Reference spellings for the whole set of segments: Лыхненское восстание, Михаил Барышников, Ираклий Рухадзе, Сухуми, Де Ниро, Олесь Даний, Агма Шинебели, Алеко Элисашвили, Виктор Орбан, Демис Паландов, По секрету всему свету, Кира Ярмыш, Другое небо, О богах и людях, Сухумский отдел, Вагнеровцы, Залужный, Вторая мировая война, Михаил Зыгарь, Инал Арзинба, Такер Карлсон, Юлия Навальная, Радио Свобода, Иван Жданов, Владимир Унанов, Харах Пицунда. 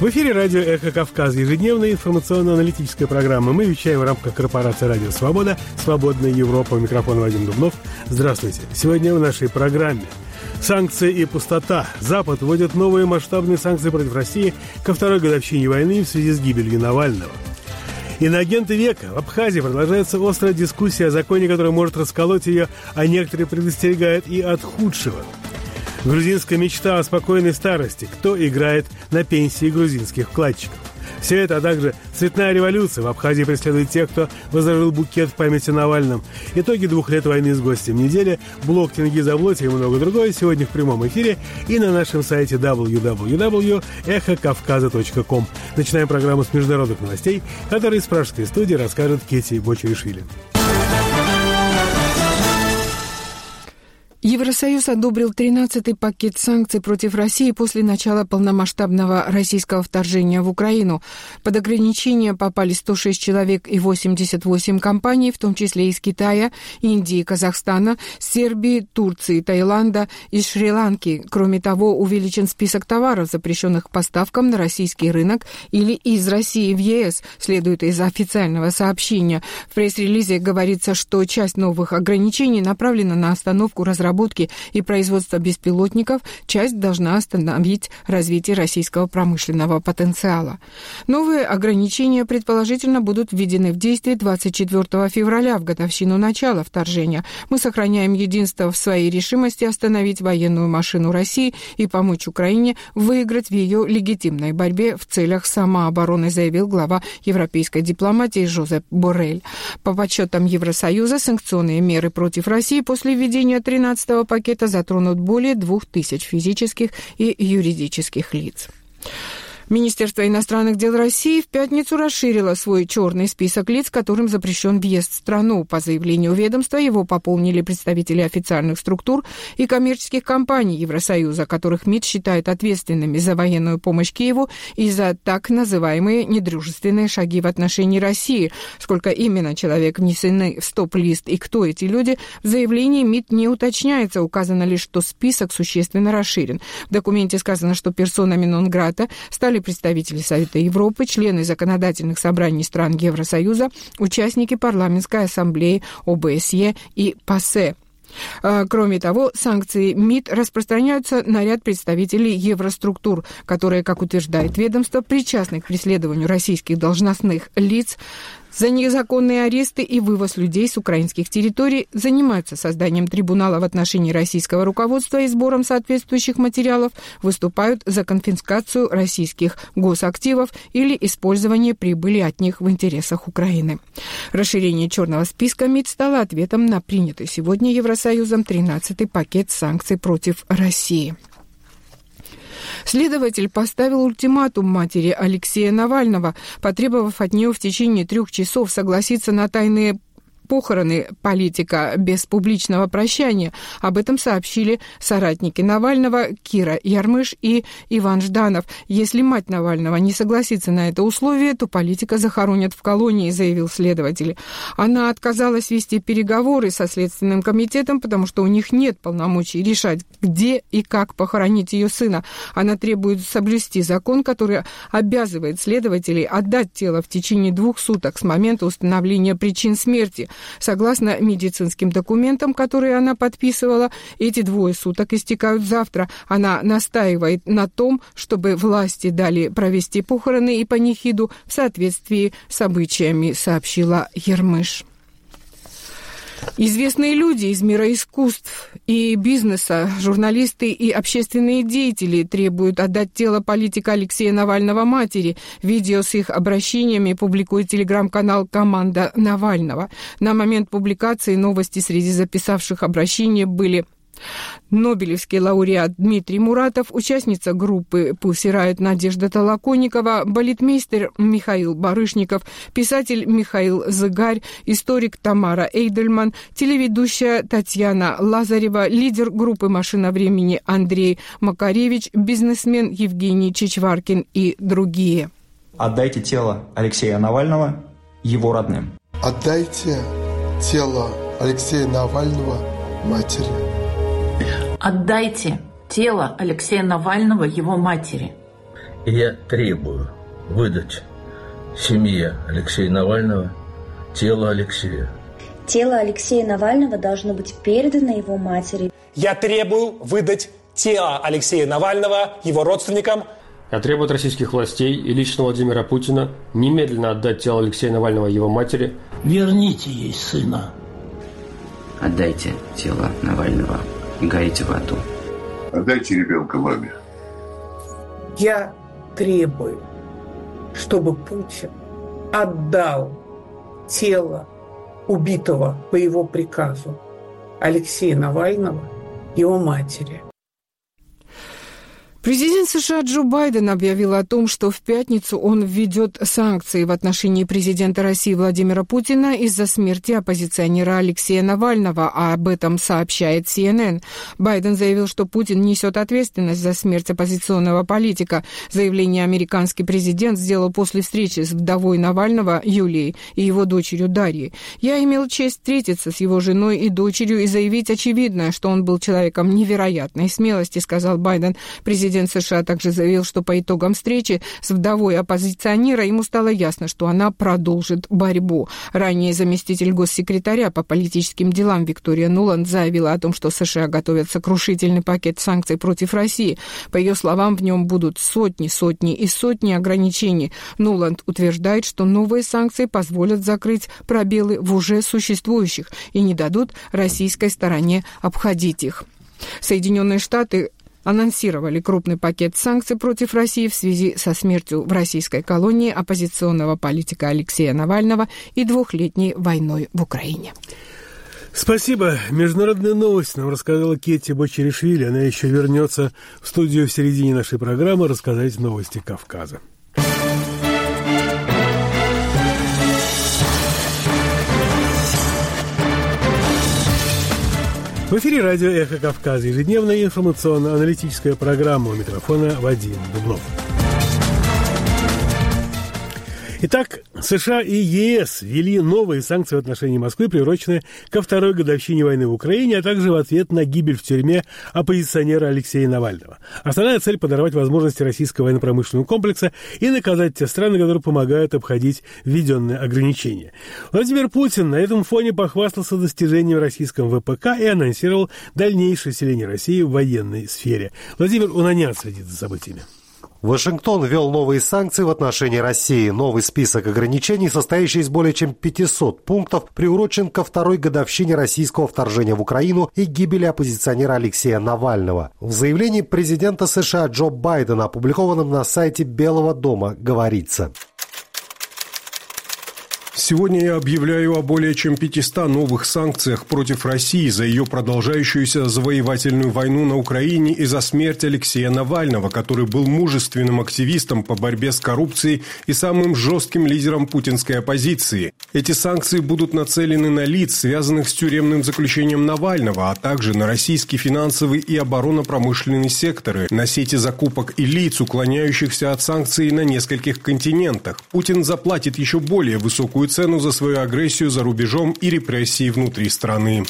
В эфире радио «Эхо Кавказ», ежедневная информационно-аналитическая программа. Мы вещаем в рамках корпорации «Радио Свобода», «Свободная Европа». У микрофона Вадим Дубнов. Здравствуйте. Сегодня в нашей программе санкции и пустота. Запад вводит новые масштабные санкции против России ко второй годовщине войны в связи с гибелью Навального. Иноагенты века. В Абхазии продолжается острая дискуссия о законе, который может расколоть ее, а некоторые предостерегают и от худшего. Грузинская мечта о спокойной старости. Кто играет на пенсии грузинских вкладчиков? Все это, а также цветная революция. В Абхазии преследует тех, кто возложил букет в память о Навальном. Итоги 2 лет войны с гостем недели, блог Тенгиза Блоти и много другое сегодня в прямом эфире и на нашем сайте www.эхокавказа.com. Начинаем программу с международных новостей, которые из пражской студии расскажет Кети Бочоришвили. Евросоюз одобрил 13-й пакет санкций против России после начала полномасштабного российского вторжения в Украину. Под ограничения попали 106 человек и 88 компаний, в том числе из Китая, Индии, Казахстана, Сербии, Турции, Таиланда и Шри-Ланки. Кроме того, увеличен список товаров, запрещенных к поставкам на российский рынок или из России в ЕС, следует из официального сообщения. В пресс-релизе говорится, что часть новых ограничений направлена на остановку разработки и производства беспилотников, часть должна остановить развитие российского промышленного потенциала. Новые ограничения предположительно будут введены в действие 24 февраля, в годовщину начала вторжения. Мы сохраняем единство в своей решимости остановить военную машину России и помочь Украине выиграть в ее легитимной борьбе в целях самообороны, заявил глава европейской дипломатии Жозеп Боррель. По подсчетам Евросоюза, санкционные меры против России после введения 13-го пакета затронут более 2000 физических и юридических лиц. Министерство иностранных дел России в пятницу расширило свой черный список лиц, которым запрещен въезд в страну. По заявлению ведомства его пополнили представители официальных структур и коммерческих компаний Евросоюза, которых МИД считает ответственными за военную помощь Киеву и за так называемые недружественные шаги в отношении России. Сколько именно человек внесены в стоп-лист и кто эти люди, в заявлении МИД не уточняется. Указано лишь, что список существенно расширен. В документе сказано, что персонами нон-грата стали представители Совета Европы, члены законодательных собраний стран Евросоюза, участники парламентской ассамблеи ОБСЕ и ПАСЕ. Кроме того, санкции МИД распространяются на ряд представителей евроструктур, которые, как утверждает ведомство, причастны к преследованию российских должностных лиц за незаконные аресты и вывоз людей с украинских территорий, занимаются созданием трибунала в отношении российского руководства и сбором соответствующих материалов, выступают за конфискацию российских госактивов или использование прибыли от них в интересах Украины. Расширение черного списка МИД стало ответом на принятый сегодня Евросоюзом 13-й пакет санкций против России. Следователь поставил ультиматум матери Алексея Навального, потребовав от нее в течение 3 часов согласиться на тайные похороны политика без публичного прощания. Об этом сообщили соратники Навального Кира Ярмыш и Иван Жданов. Если мать Навального не согласится на это условие, то политика захоронят в колонии, заявил следователь. Она отказалась вести переговоры со Следственным комитетом, потому что у них нет полномочий решать, где и как похоронить ее сына. Она требует соблюсти закон, который обязывает следователей отдать тело в течение 2 суток с момента установления причин смерти. Согласно медицинским документам, которые она подписывала, эти 2 суток истекают завтра. Она настаивает на том, чтобы власти дали провести похороны и панихиду в соответствии с обычаями, сообщила Ермыш. Известные люди из мира искусств и бизнеса, журналисты и общественные деятели требуют отдать тело политика Алексея Навального матери. Видео с их обращениями публикует телеграм-канал «Команда Навального». На момент публикации новости среди записавших обращения были: нобелевский лауреат Дмитрий Муратов, участница группы «Pussy Riot» Надежда Талаконникова, балетмейстер Михаил Барышников, писатель Михаил Зыгарь, историк Тамара Эйдельман, телеведущая Татьяна Лазарева, лидер группы «Машина времени» Андрей Макаревич, бизнесмен Евгений Чичваркин и другие. Отдайте тело Алексея Навального его родным. Отдайте тело Алексея Навального матери. Отдайте тело Алексея Навального его матери. И я требую выдать семье Алексея Навального тело Алексея. Тело Алексея Навального должно быть передано его матери. Я требую выдать тело Алексея Навального его родственникам. Я требую от российских властей и лично Владимира Путина немедленно отдать тело Алексея Навального его матери. Верните ей сына. Отдайте тело Навального и горите в аду. Отдайте ребенка маме. Я требую, чтобы Путин отдал тело убитого по его приказу Алексея Навального его матери. Президент США Джо Байден объявил о том, что в пятницу он введет санкции в отношении президента России Владимира Путина из-за смерти оппозиционера Алексея Навального, а об этом сообщает CNN. Байден заявил, что Путин несет ответственность за смерть оппозиционного политика. Заявление американский президент сделал после встречи с вдовой Навального Юлией и его дочерью Дарьей. «Я имел честь встретиться с его женой и дочерью и заявить очевидное, что он был человеком невероятной смелости», — сказал Байден. Президент США также заявил, что по итогам встречи с вдовой оппозиционера ему стало ясно, что она продолжит борьбу. Ранее заместитель госсекретаря по политическим делам Виктория Нуланд заявила о том, что США готовят сокрушительный пакет санкций против России. По ее словам, в нем будут сотни ограничений. Нуланд утверждает, что новые санкции позволят закрыть пробелы в уже существующих и не дадут российской стороне обходить их. Соединенные Штаты анонсировали крупный пакет санкций против России в связи со смертью в российской колонии оппозиционного политика Алексея Навального и двухлетней войной в Украине. Спасибо. Международная новость нам рассказала Кети Бочоришвили. Она еще вернется в студию в середине нашей программы рассказать новости Кавказа. В эфире радио «Эхо Кавказ», ежедневная информационно-аналитическая программа, у микрофона Вадим Дубнов. Итак, США и ЕС ввели новые санкции в отношении Москвы, приуроченные ко второй годовщине войны в Украине, а также в ответ на гибель в тюрьме оппозиционера Алексея Навального. Основная цель – подорвать возможности российского военно-промышленного комплекса и наказать те страны, которые помогают обходить введенные ограничения. Владимир Путин на этом фоне похвастался достижением российского ВПК и анонсировал дальнейшее вселение России в военной сфере. Владимир Унанов следит за событиями. Вашингтон ввел новые санкции в отношении России. Новый список ограничений, состоящий из более чем 500 пунктов, приурочен ко второй годовщине российского вторжения в Украину и гибели оппозиционера Алексея Навального. В заявлении президента США Джо Байдена, опубликованном на сайте Белого дома, говорится: «Сегодня я объявляю о более чем 500 новых санкциях против России за ее продолжающуюся завоевательную войну на Украине и за смерть Алексея Навального, который был мужественным активистом по борьбе с коррупцией и самым жестким лидером путинской оппозиции. Эти санкции будут нацелены на лиц, связанных с тюремным заключением Навального, а также на российский финансовый и оборонно-промышленный секторы, на сети закупок и лиц, уклоняющихся от санкций на нескольких континентах. Путин заплатит еще более высокую цену за свою агрессию за рубежом и репрессии внутри страны».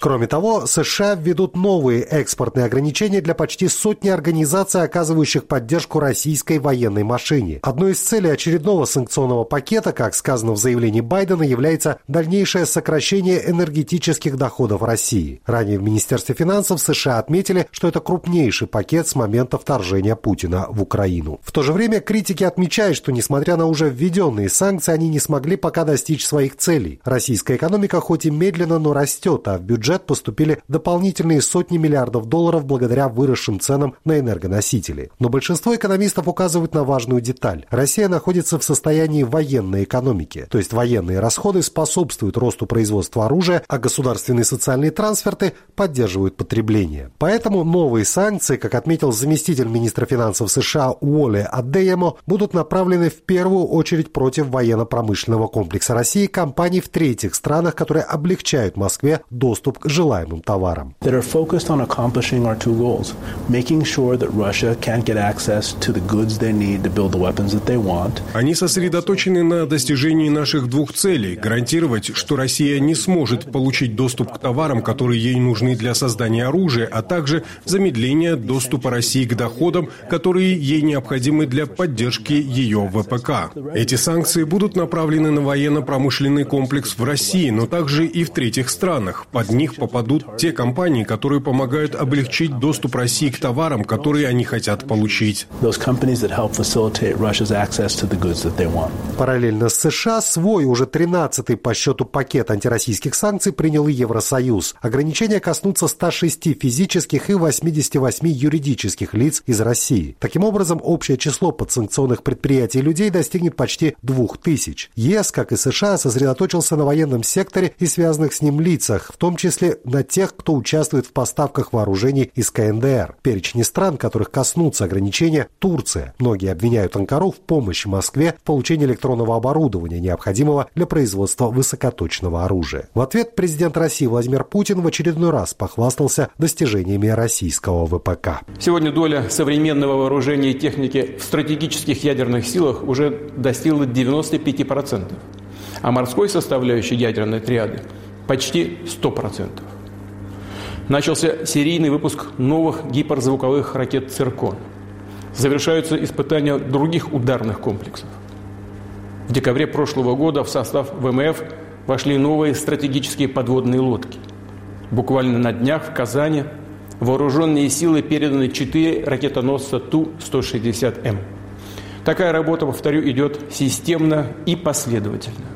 Кроме того, США введут новые экспортные ограничения для почти сотни организаций, оказывающих поддержку российской военной машине. Одной из целей очередного санкционного пакета, как сказано в заявлении Байдена, является дальнейшее сокращение энергетических доходов России. Ранее в Министерстве финансов США отметили, что это крупнейший пакет с момента вторжения Путина в Украину. В то же время критики отмечают, что, несмотря на уже введенные санкции, они не смогли пока достичь своих целей. Российская экономика хоть и медленно, но растет, а в бюджет поступили дополнительные сотни миллиардов долларов благодаря выросшим ценам на энергоносители. Но большинство экономистов указывают на важную деталь. Россия находится в состоянии военной экономики, то есть военные расходы способствуют росту производства оружия, а государственные социальные трансферты поддерживают потребление. Поэтому новые санкции, как отметил заместитель министра финансов США Уолли Адеямо, будут направлены в первую очередь против военно-промышленного комплекса России, компаний в третьих странах, которые облегчают Москве доступ переговоров к желаемым товарам. Они сосредоточены на достижении наших двух целей – гарантировать, что Россия не сможет получить доступ к товарам, которые ей нужны для создания оружия, а также замедление доступа России к доходам, которые ей необходимы для поддержки ее ВПК. Эти санкции будут направлены на военно-промышленный комплекс в России, но также и в третьих странах. Под них попадут те компании, которые помогают облегчить доступ России к товарам, которые они хотят получить. Параллельно с США свой уже 13-й по счету пакет антироссийских санкций принял и Евросоюз. Ограничения коснутся 106 физических и 88 юридических лиц из России. Таким образом, общее число подсанкционных предприятий и людей достигнет почти 2000. ЕС, как и США, сосредоточился на военном секторе и связанных с ним лицах, в том числе на тех, кто участвует в поставках вооружений из КНДР. Перечень стран, которых коснутся ограничения – Турция. Многие обвиняют Анкару в помощи Москве в получении электронного оборудования, необходимого для производства высокоточного оружия. В ответ президент России Владимир Путин в очередной раз похвастался достижениями российского ВПК. Сегодня доля современного вооружения и техники в стратегических ядерных силах уже достигла 95%, а морской составляющей ядерной триады почти 100%. Начался серийный выпуск новых гиперзвуковых ракет «Циркон». Завершаются испытания других ударных комплексов. В декабре прошлого года в состав ВМФ вошли новые стратегические подводные лодки. Буквально на днях в Казани вооруженные силы переданы 4 ракетоносца Ту-160М. Такая работа, повторю, идет системно и последовательно.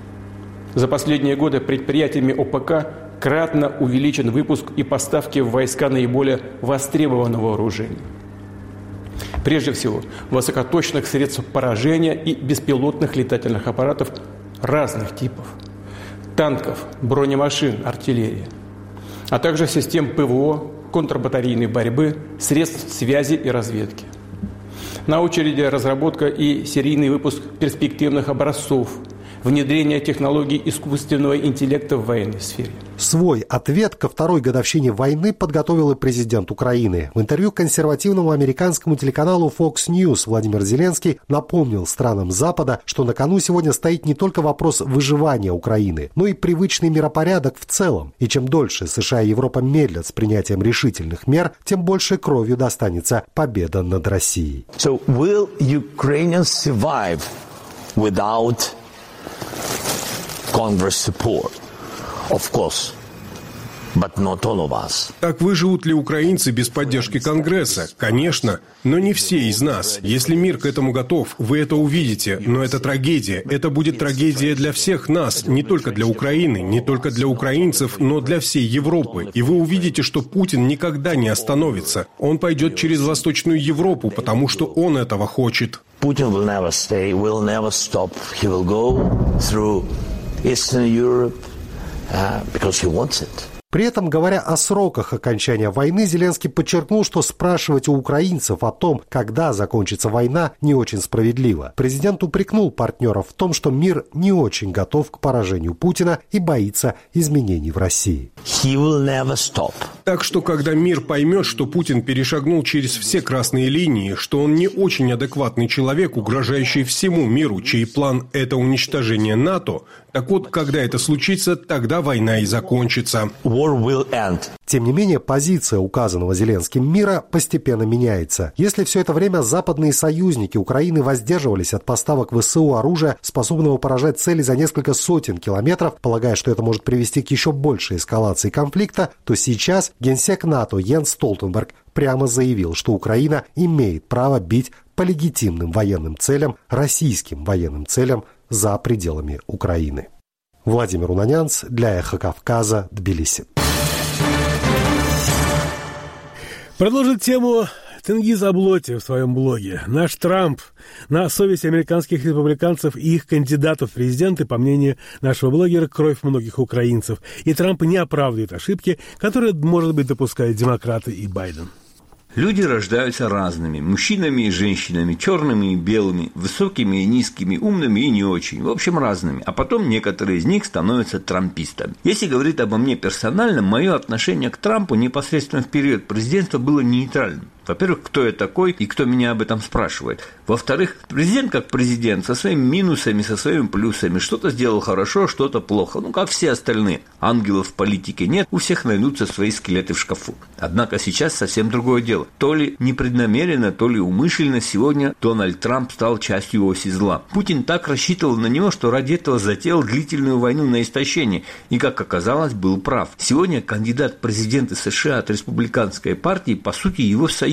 За последние годы предприятиями ОПК кратно увеличен выпуск и поставки в войска наиболее востребованного вооружения. Прежде всего, высокоточных средств поражения и беспилотных летательных аппаратов разных типов – танков, бронемашин, артиллерии, а также систем ПВО, контрбатарейной борьбы, средств связи и разведки. На очереди разработка и серийный выпуск перспективных образцов, внедрение технологий искусственного интеллекта в военной сфере. Свой ответ ко второй годовщине войны подготовил и президент Украины. В интервью консервативному американскому телеканалу Fox News Владимир Зеленский напомнил странам Запада, что на кону сегодня стоит не только вопрос выживания Украины, но и привычный миропорядок в целом. И чем дольше США и Европа медлят с принятием решительных мер, тем больше кровью достанется победа над Россией. So will Ukrainians survive without Congress support? Of course. But not all of us. Так выживут ли украинцы без поддержки Конгресса? Конечно, но не все из нас. Если мир к этому готов, вы это увидите, но это трагедия. Это будет трагедия для всех нас, не только для Украины, не только для украинцев, но для всей Европы. И вы увидите, что Путин никогда не остановится. Он пойдет через Восточную Европу, потому что он этого хочет. Putin will never stay, will never stop. He will go through Eastern Europe, because he wants it. При этом, говоря о сроках окончания войны, Зеленский подчеркнул, что спрашивать у украинцев о том, когда закончится война, не очень справедливо. Президент упрекнул партнеров в том, что мир не очень готов к поражению Путина и боится изменений в России. He will never stop. Так что, когда мир поймет, что Путин перешагнул через все красные линии, что он не очень адекватный человек, угрожающий всему миру, чей план – это уничтожение НАТО, так вот, когда это случится, тогда война и закончится. Тем не менее, позиция указанного Зеленским мира постепенно меняется. Если все это время западные союзники Украины воздерживались от поставок ВСУ оружия, способного поражать цели за несколько сотен километров, полагая, что это может привести к еще большей эскалации конфликта, то сейчас генсек НАТО Йенс Столтенберг прямо заявил, что Украина имеет право бить по легитимным военным целям, российским военным целям за пределами Украины. Владимир Унанянц для «Эхо Кавказа», Тбилиси. Продолжит тему Тенгиз Облоти в своем блоге. Наш Трамп на совесть американских республиканцев и их кандидатов в президенты, по мнению нашего блогера, кровь многих украинцев. И Трамп не оправдывает ошибки, которые, может быть, допускают демократы и Байден. Люди рождаются разными, мужчинами и женщинами, черными и белыми, высокими и низкими, умными и не очень, в общем разными, а потом некоторые из них становятся трампистами. Если говорить обо мне персонально, мое отношение к Трампу непосредственно в период президентства было нейтральным. Во-первых, кто я такой и кто меня об этом спрашивает. Во-вторых, президент как президент, со своими минусами, со своими плюсами. Что-то сделал хорошо, что-то плохо. Как все остальные. Ангелов в политике нет, у всех найдутся свои скелеты в шкафу. Однако сейчас совсем другое дело. То ли непреднамеренно, то ли умышленно сегодня Дональд Трамп стал частью оси зла. Путин так рассчитывал на него, что ради этого затеял длительную войну на истощение. И, как оказалось, был прав. Сегодня кандидат в президенты США от республиканской партии, по сути, его союзник.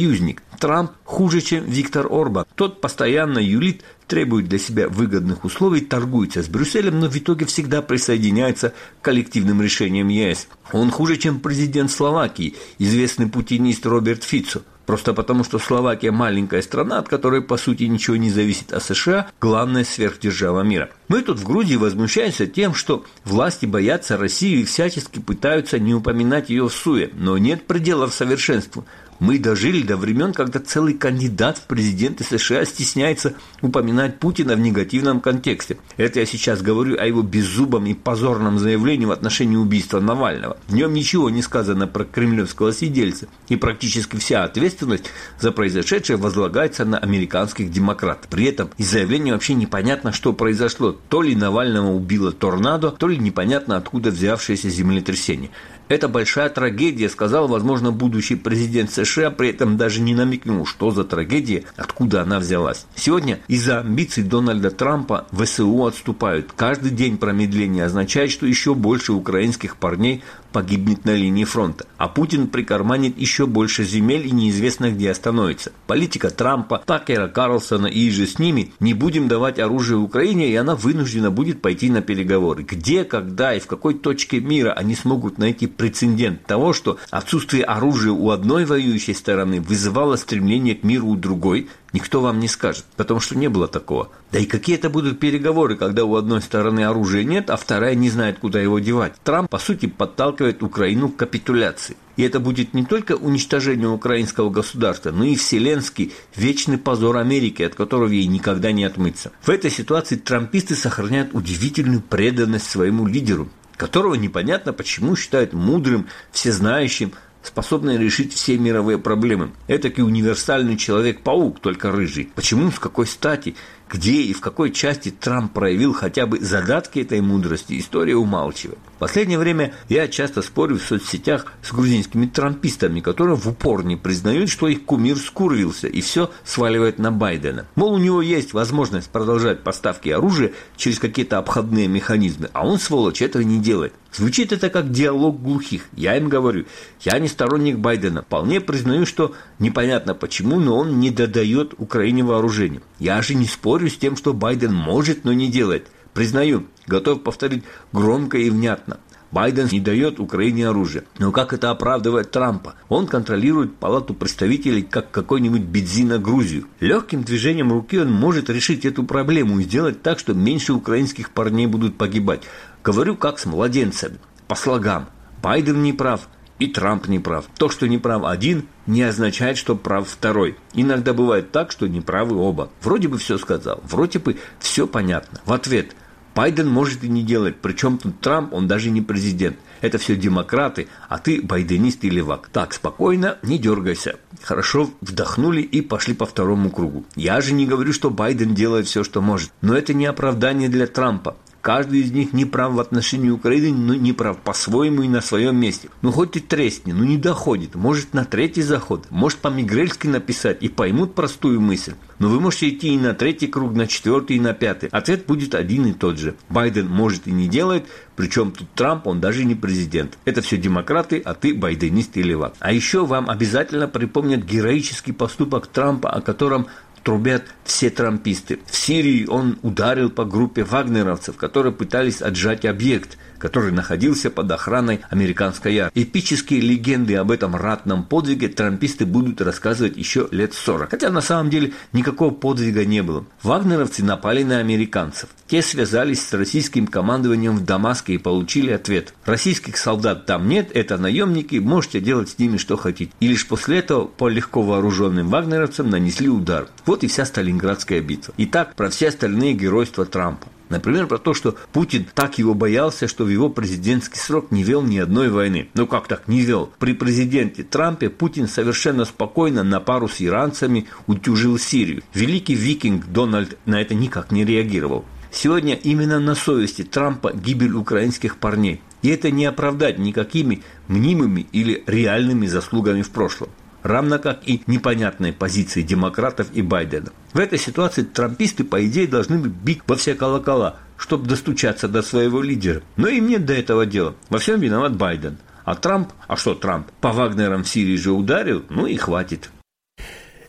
Трамп хуже, чем Виктор Орбан. Тот постоянно юлит, требует для себя выгодных условий, торгуется с Брюсселем, но в итоге всегда присоединяется к коллективным решениям ЕС. Он хуже, чем президент Словакии, известный путинист Роберт Фицо. Просто потому, что Словакия маленькая страна, от которой, по сути, ничего не зависит, а США – главная сверхдержава мира. Мы тут в Грузии возмущаемся тем, что власти боятся России и всячески пытаются не упоминать ее в суе. Но нет пределов совершенству. Мы дожили до времен, когда целый кандидат в президенты США стесняется упоминать Путина в негативном контексте. Это я сейчас говорю о его беззубом и позорном заявлении в отношении убийства Навального. В нем ничего не сказано про кремлевского сидельца, и практически вся ответственность за произошедшее возлагается на американских демократов. При этом из заявления вообще непонятно, что произошло. То ли Навального убило торнадо, то ли непонятно откуда взявшееся землетрясение. «Это большая трагедия», — сказал, возможно, будущий президент США, при этом даже не намекнул, что за трагедия, откуда она взялась. Сегодня из-за амбиций Дональда Трампа ВСУ отступают. Каждый день промедления означает, что еще больше украинских парней погибнет на линии фронта. А Путин прикарманит еще больше земель и неизвестно где остановится. Политика Трампа, Такера Карлсона и же с ними: не будем давать оружие Украине, и она вынуждена будет пойти на переговоры. Где, когда и в какой точке мира они смогут найти прецедент того, что отсутствие оружия у одной воюющей стороны вызывало стремление к миру у другой, никто вам не скажет, потому что не было такого. Да и какие это будут переговоры, когда у одной стороны оружия нет, а вторая не знает, куда его девать. Трамп, по сути, подталкивает Украину к капитуляции. И это будет не только уничтожение украинского государства, но и вселенский вечный позор Америки, от которого ей никогда не отмыться. В этой ситуации трамписты сохраняют удивительную преданность своему лидеру, которого непонятно почему считают мудрым, всезнающим, способный решить все мировые проблемы. Этакий универсальный человек-паук, только рыжий. Почему, с какой стати, где и в какой части Трамп проявил хотя бы задатки этой мудрости, история умалчивает. В последнее время я часто спорю в соцсетях с грузинскими трампистами, которые в упор не признают, что их кумир скурвился и все сваливает на Байдена. Мол, у него есть возможность продолжать поставки оружия через какие-то обходные механизмы, а он, сволочь, этого не делает. Звучит это как диалог глухих. Я им говорю: я не сторонник Байдена, вполне признаю, что непонятно почему, но он не додает Украине вооружения. Я же не спорю с тем, что Байден может, но не делает. Признаю, готов повторить громко и внятно: Байден не дает Украине оружие. Но как это оправдывает Трампа? Он контролирует Палату представителей как какой-нибудь бензина Грузию. Легким движением руки он может решить эту проблему и сделать так, что меньше украинских парней будут погибать. Говорю как с младенцами, по слогам. Байден не прав и Трамп не прав. То, что не прав один, не означает, что прав второй. Иногда бывает так, что не правы оба. Вроде бы все сказал, вроде бы все понятно. В ответ: Байден может и не делать, причем тут Трамп, он даже не президент. Это все демократы, а ты байденист и левак. Так, спокойно, не дергайся. Хорошо, вдохнули и пошли по второму кругу. Я же не говорю, что Байден делает все, что может. Но это не оправдание для Трампа. Каждый из них не прав в отношении Украины, но не прав по-своему и на своем месте. Хоть ты тресни, не доходит. Может, на третий заход, может, по-мигрельски написать, и поймут простую мысль. Но вы можете идти и на третий круг, на четвертый, и на пятый. Ответ будет один и тот же. Байден может и не делает, причем тут Трамп, он даже не президент. Это все демократы, а ты байденист и левак. А еще вам обязательно припомнят героический поступок Трампа, о котором трубят все трамписты. В Сирии он ударил по группе вагнеровцев, которые пытались отжать объект. который находился под охраной американской армии. Эпические легенды об этом ратном подвиге трамписты будут рассказывать еще лет 40. Хотя на самом деле никакого подвига не было. Вагнеровцы напали на американцев. Те связались с российским командованием в Дамаске и получили ответ: российских солдат там нет, это наемники, можете делать с ними что хотите. И лишь после этого по легко вооруженным вагнеровцам нанесли удар. Вот и вся Сталинградская битва. Итак, про все остальные геройства Трампа. Например, про то, что Путин так его боялся, что в его президентский срок не вел ни одной войны. Ну как так не вел? При президенте Трампе Путин совершенно спокойно на пару с иранцами утюжил Сирию. Великий викинг Дональд на это никак не реагировал. Сегодня именно на совести Трампа гибель украинских парней. И это не оправдать никакими мнимыми или реальными заслугами в прошлом. Равно как и непонятной позиции демократов и Байдена. В этой ситуации трамписты, по идее, должны бить во все колокола, чтобы достучаться до своего лидера. Но им нет до этого дела. Во всем виноват Байден. А Трамп? А что Трамп? По Вагнерам в Сирии же ударил, ну и хватит.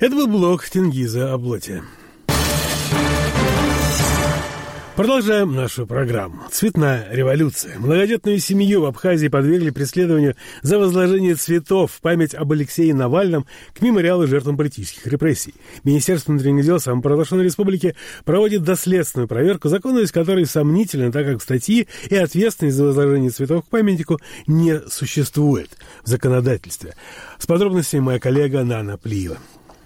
Это был блог Тенгиза о блоте. Продолжаем нашу программу. Цветная революция. Многодетную семью в Абхазии подвергли преследованию за возложение цветов в память об Алексее Навальном к мемориалу жертвам политических репрессий. Министерство внутренних дел самопровозглашенной республики проводит доследственную проверку, законность которой сомнительна, так как статьи и ответственность за возложение цветов к памятнику не существует в законодательстве. С подробностями моя коллега Нана Плиева.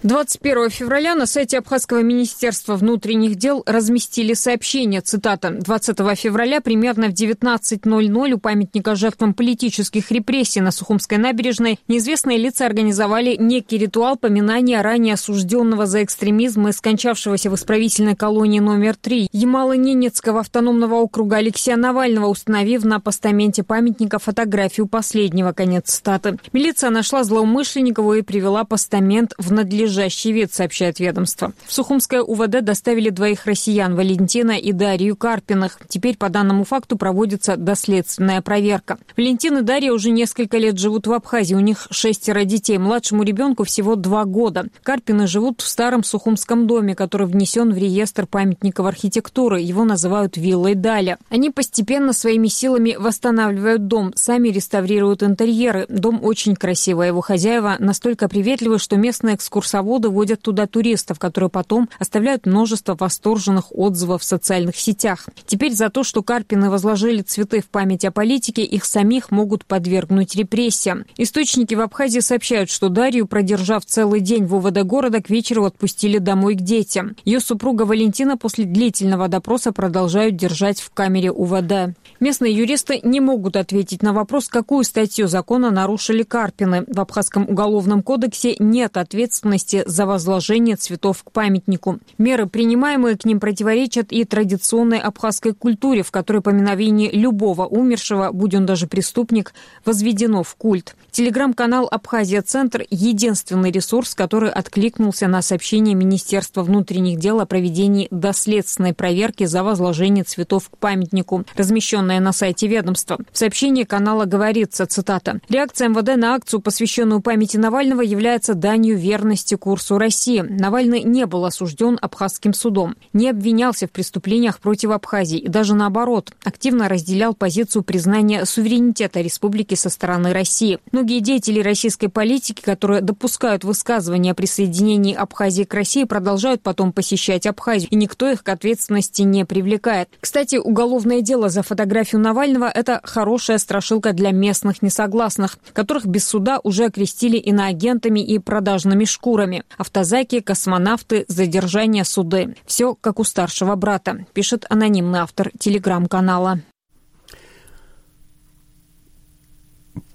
21 февраля на сайте Абхазского министерства внутренних дел разместили сообщение, цитата, «20 февраля примерно в 19:00 у памятника жертвам политических репрессий на Сухумской набережной неизвестные лица организовали некий ритуал поминания ранее осужденного за экстремизм и скончавшегося в исправительной колонии номер 3 Ямало-Ненецкого автономного округа Алексея Навального, установив на постаменте памятника фотографию последнего». Конец цитаты. Милиция нашла злоумышленников и привела постамент в надлежащее вид, сообщает ведомство. В Сухумское УВД доставили двоих россиян, Валентина и Дарью Карпиных. Теперь по данному факту проводится доследственная проверка. Валентин и Дарья уже несколько лет живут в Абхазии. У них 6 детей. Младшему ребенку всего 2 года. Карпины живут в старом Сухумском доме, который внесен в реестр памятников архитектуры. Его называют «Виллой Даля». Они постепенно своими силами восстанавливают дом, сами реставрируют интерьеры. Дом очень красивый. Его хозяева настолько приветливы, что местные экскурсоводы водят туда туристов, которые потом оставляют множество восторженных отзывов в социальных сетях. Теперь за то, что Карпины возложили цветы в память о политике, их самих могут подвергнуть репрессиям. Источники в Абхазии сообщают, что Дарью, продержав целый день в УВД города, к вечеру отпустили домой к детям. Ее супруга Валентина после длительного допроса продолжают держать в камере УВД. Местные юристы не могут ответить на вопрос, какую статью закона нарушили Карпины. В Абхазском уголовном кодексе нет ответственности за возложение цветов к памятнику. Меры, принимаемые к ним, противоречат и традиционной абхазской культуре, в которой поминовение любого умершего, будь он даже преступник, возведено в культ. Телеграм-канал «Абхазия-центр» – единственный ресурс, который откликнулся на сообщение Министерства внутренних дел о проведении доследственной проверки за возложение цветов к памятнику, размещенное на сайте ведомства. В сообщении канала говорится, цитата, «Реакция МВД на акцию, посвященную памяти Навального, является данью верности курсу России. Навальный не был осужден абхазским судом, не обвинялся в преступлениях против Абхазии и даже наоборот, активно разделял позицию признания суверенитета республики со стороны России. Многие деятели российской политики, которые допускают высказывания о присоединении Абхазии к России, продолжают потом посещать Абхазию, и никто их к ответственности не привлекает. Кстати, уголовное дело за фотографию Навального – это хорошая страшилка для местных несогласных, которых без суда уже окрестили иноагентами и продажными шкурами. Автозаки, космонавты, задержания, суды. Все как у старшего брата, пишет анонимный автор телеграм-канала.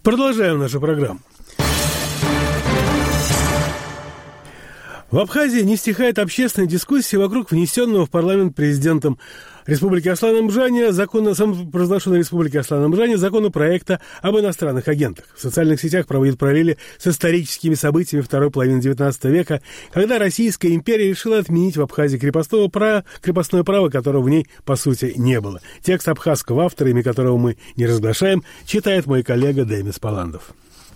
Продолжаем нашу программу. В Абхазии не стихает общественная дискуссия вокруг внесенного в парламент президентом Республики Аслана Мжания, самопровозглашенной Республики Аслана Мжания, законопроекта об иностранных агентах. В социальных сетях проводят параллели с историческими событиями второй половины XIX века, когда Российская империя решила отменить в Абхазии крепостное право, которого в ней, по сути, не было. Текст абхазского автора, имя которого мы не разглашаем, читает мой коллега Демис Паландов.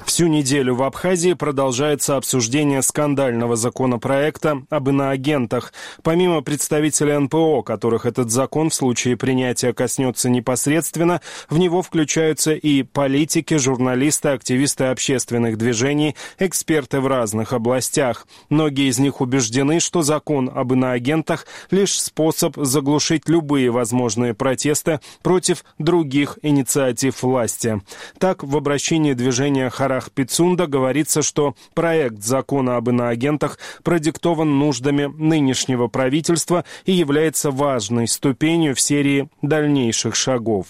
Всю неделю в Абхазии продолжается обсуждение скандального законопроекта об иноагентах. Помимо представителей НПО, которых этот закон в случае принятия коснется непосредственно, в него включаются и политики, журналисты, активисты общественных движений, эксперты в разных областях. Многие из них убеждены, что закон об иноагентах – лишь способ заглушить любые возможные протесты против других инициатив власти. Так, в обращении движения «Характер» Пицунда говорится, что проект закона об иноагентах продиктован нуждами нынешнего правительства и является важной ступенью в серии дальнейших шагов.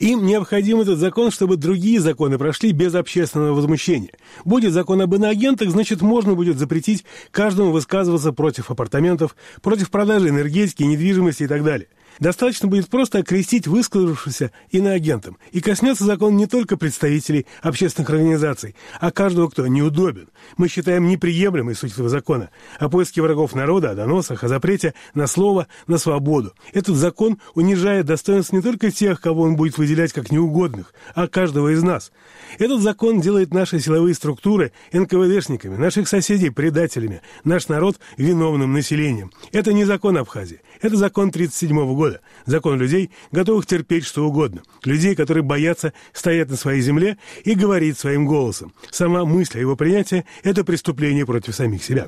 Им необходим этот закон, чтобы другие законы прошли без общественного возмущения. Будет закон об иноагентах, значит, можно будет запретить каждому высказываться против апартаментов, против продажи энергетики, недвижимости и так далее. Достаточно будет просто окрестить высказавшегося иноагентом. И коснется закон не только представителей общественных организаций, а каждого, кто неудобен. Мы считаем неприемлемой суть этого закона о поиске врагов народа, о доносах, о запрете на слово, на свободу. Этот закон унижает достоинство не только тех, кого он будет выделять как неугодных, а каждого из нас. Этот закон делает наши силовые структуры НКВДшниками, наших соседей предателями, наш народ виновным населением. Это не закон Абхазии, это закон 1937 года. Закон людей, готовых терпеть что угодно. Людей, которые боятся стоять на своей земле и говорить своим голосом. Сама мысль о его принятии – это преступление против самих себя.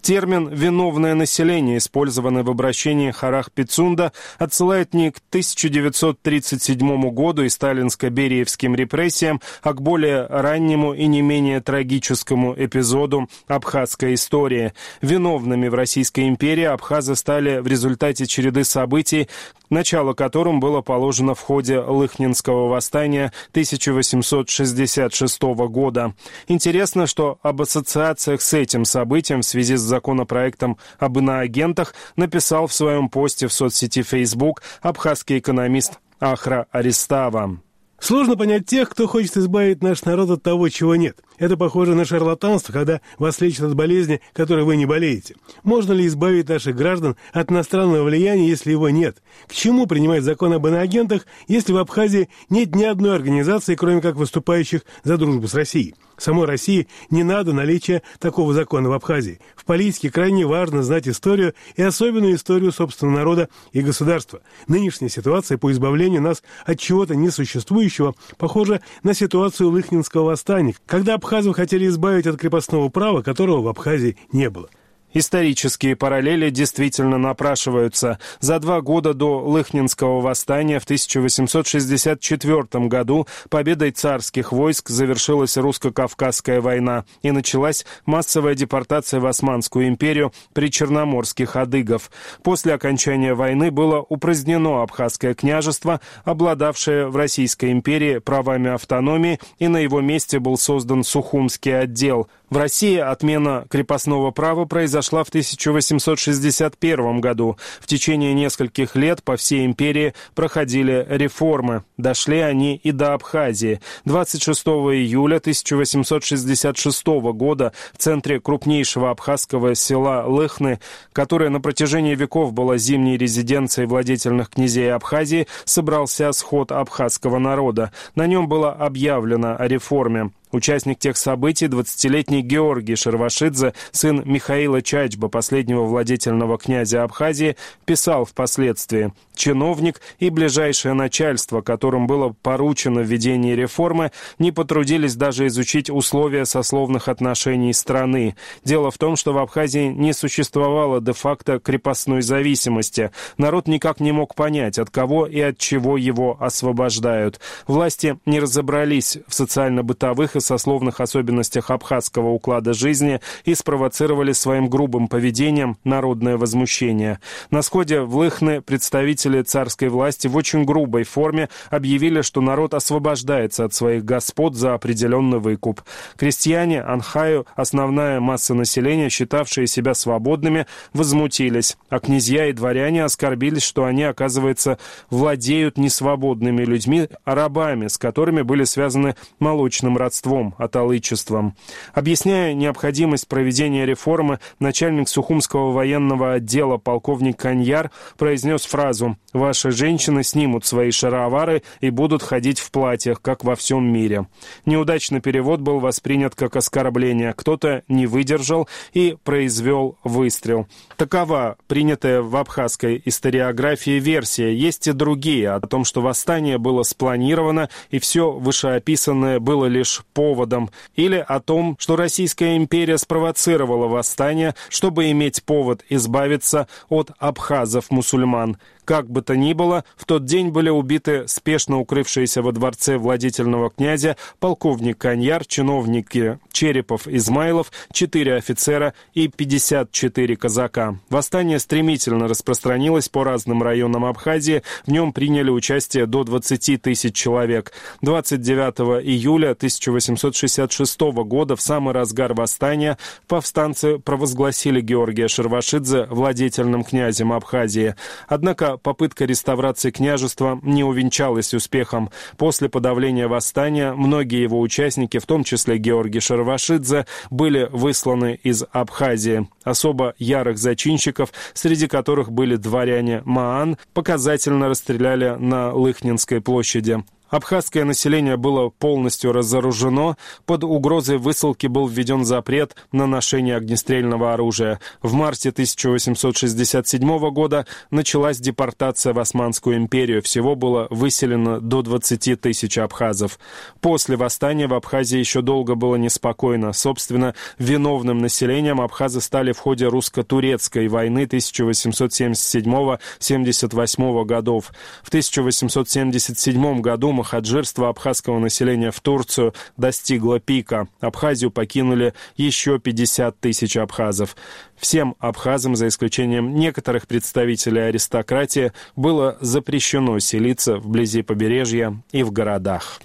Термин «виновное население», использованный в обращении Харах Пицунда, отсылает не к 1937 году и сталинско-бериевским репрессиям, а к более раннему и не менее трагическому эпизоду абхазской истории. Виновными в Российской империи абхазы стали в результате череды событий, начало которым было положено в ходе Лыхненского восстания 1866 года. Интересно, что об ассоциациях с этим событием в связи с законопроектом об иноагентах написал в своем посте в соцсети Facebook абхазский экономист Ахра Аристава. Сложно понять тех, кто хочет избавить наш народ от того, чего нет. Это похоже на шарлатанство, когда вас лечат от болезни, которой вы не болеете. Можно ли избавить наших граждан от иностранного влияния, если его нет? К чему принимать закон об иноагентах, если в Абхазии нет ни одной организации, кроме как выступающих за дружбу с Россией? Самой России не надо наличия такого закона в Абхазии. В политике крайне важно знать историю и особенную историю собственного народа и государства. Нынешняя ситуация по избавлению нас от чего-то несуществующего похожа на ситуацию Лыхненского восстания, когда абхазов хотели избавить от крепостного права, которого в Абхазии не было. Исторические параллели действительно напрашиваются. За 2 года до Лыхненского восстания в 1864 году победой царских войск завершилась русско-кавказская война и началась массовая депортация в Османскую империю причерноморских адыгов. После окончания войны было упразднено Абхазское княжество, обладавшее в Российской империи правами автономии, и на его месте был создан Сухумский отдел. В России отмена крепостного права произошла в 1861 году. В течение нескольких лет по всей империи проходили реформы. Дошли они и до Абхазии. 26 июля 1866 года в центре крупнейшего абхазского села Лыхны, которое на протяжении веков было зимней резиденцией владетельных князей Абхазии, собрался сход абхазского народа. На нем было объявлено о реформе. Участник тех событий, 20-летний Георгий Шервашидзе, сын Михаила Чачба, последнего владетельного князя Абхазии, писал впоследствии: «Чиновник и ближайшее начальство, которым было поручено введение реформы, не потрудились даже изучить условия сословных отношений страны. Дело в том, что в Абхазии не существовало де-факто крепостной зависимости. Народ никак не мог понять, от кого и от чего его освобождают. Власти не разобрались в социально-бытовых и сословных особенностях абхазского уклада жизни и спровоцировали своим грубым поведением народное возмущение». На сходе в Лыхны представители царской власти в очень грубой форме объявили, что народ освобождается от своих господ за определенный выкуп. Крестьяне Анхаю, основная масса населения, считавшие себя свободными, возмутились, а князья и дворяне оскорбились, что они, оказывается, владеют не свободными людьми, а рабами, с которыми были связаны молочным родством. воровством, аталычеством. Объясняя необходимость проведения реформы, начальник Сухумского военного отдела полковник Каньяр произнес фразу «Ваши женщины снимут свои шаровары и будут ходить в платьях, как во всем мире». Неудачный перевод был воспринят как оскорбление. Кто-то не выдержал и произвел выстрел. Такова принятая в абхазской историографии версия. Есть и другие о том, что восстание было спланировано и все вышеописанное было лишь поводом. Или о том, что Российская империя спровоцировала восстание, чтобы иметь повод избавиться от абхазов-мусульман. Как бы то ни было, в тот день были убиты спешно укрывшиеся во дворце владетельного князя полковник Каньяр, чиновники Черепов, Измайлов, 4 офицера и 54 казака. Восстание стремительно распространилось по разным районам Абхазии. В нем приняли участие до 20 тысяч человек. 29 июля 1866 года, в самый разгар восстания, повстанцы провозгласили Георгия Шервашидзе владетельным князем Абхазии. Однако попытка реставрации княжества не увенчалась успехом. После подавления восстания многие его участники, в том числе Георгий Шервашидзе, были высланы из Абхазии. Особо ярых зачинщиков, среди которых были дворяне Маан, показательно расстреляли на Лыхненской площади. Абхазское население было полностью разоружено. Под угрозой высылки был введен запрет на ношение огнестрельного оружия. В марте 1867 года началась депортация в Османскую империю. Всего было выселено до 20 тысяч абхазов. После восстания в Абхазии еще долго было неспокойно. Собственно, виновным населением абхазы стали в ходе русско-турецкой войны 1877-78 годов. В 1877 году махаджирство абхазского населения в Турцию достигло пика. Абхазию покинули еще 50 тысяч абхазов. Всем абхазам, за исключением некоторых представителей аристократии, было запрещено селиться вблизи побережья и в городах.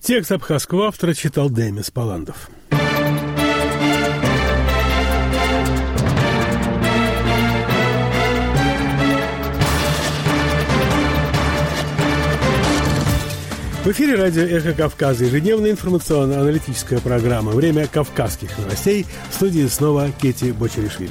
Текст абхазского автора читал Демис Паландов. В эфире радио «Эхо Кавказа» ежедневная информационно-аналитическая программа «Время кавказских новостей». В студии снова Кети Бочоришвили.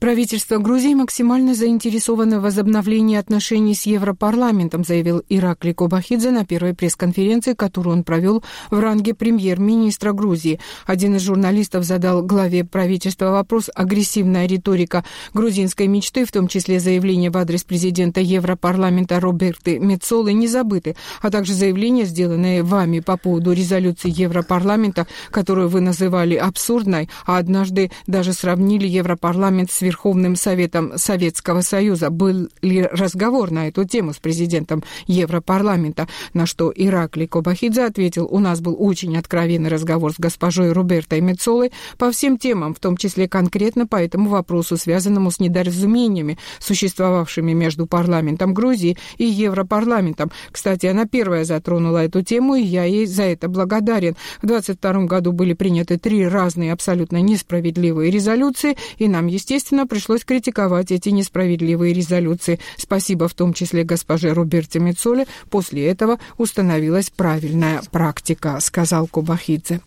Правительство Грузии максимально заинтересовано в возобновлении отношений с Европарламентом, заявил Ираклий Кобахидзе на первой пресс-конференции, которую он провел в ранге премьер-министра Грузии. Один из журналистов задал главе правительства вопрос: агрессивная риторика грузинской мечты, в том числе заявление в адрес президента Европарламента Роберты Мецолы, не забыты, а также заявления, сделанные вами по поводу резолюции Европарламента, которую вы называли абсурдной, а однажды даже сравнили Европарламент с Верховным Советом Советского Союза. Был ли разговор на эту тему с президентом Европарламента? На что Ираклий Кобахидзе ответил: у нас был очень откровенный разговор с госпожой Робертой Мецолой по всем темам, в том числе конкретно по этому вопросу, связанному с недоразумениями, существовавшими между парламентом Грузии и Европарламентом. Кстати, она первая затронула эту тему, и я ей за это благодарен. В 22 году были приняты 3 разные абсолютно несправедливые резолюции, и нам, естественно, пришлось критиковать эти несправедливые резолюции. Спасибо в том числе госпоже Роберте Мецоле. После этого установилась правильная практика, сказал Кобахидзе.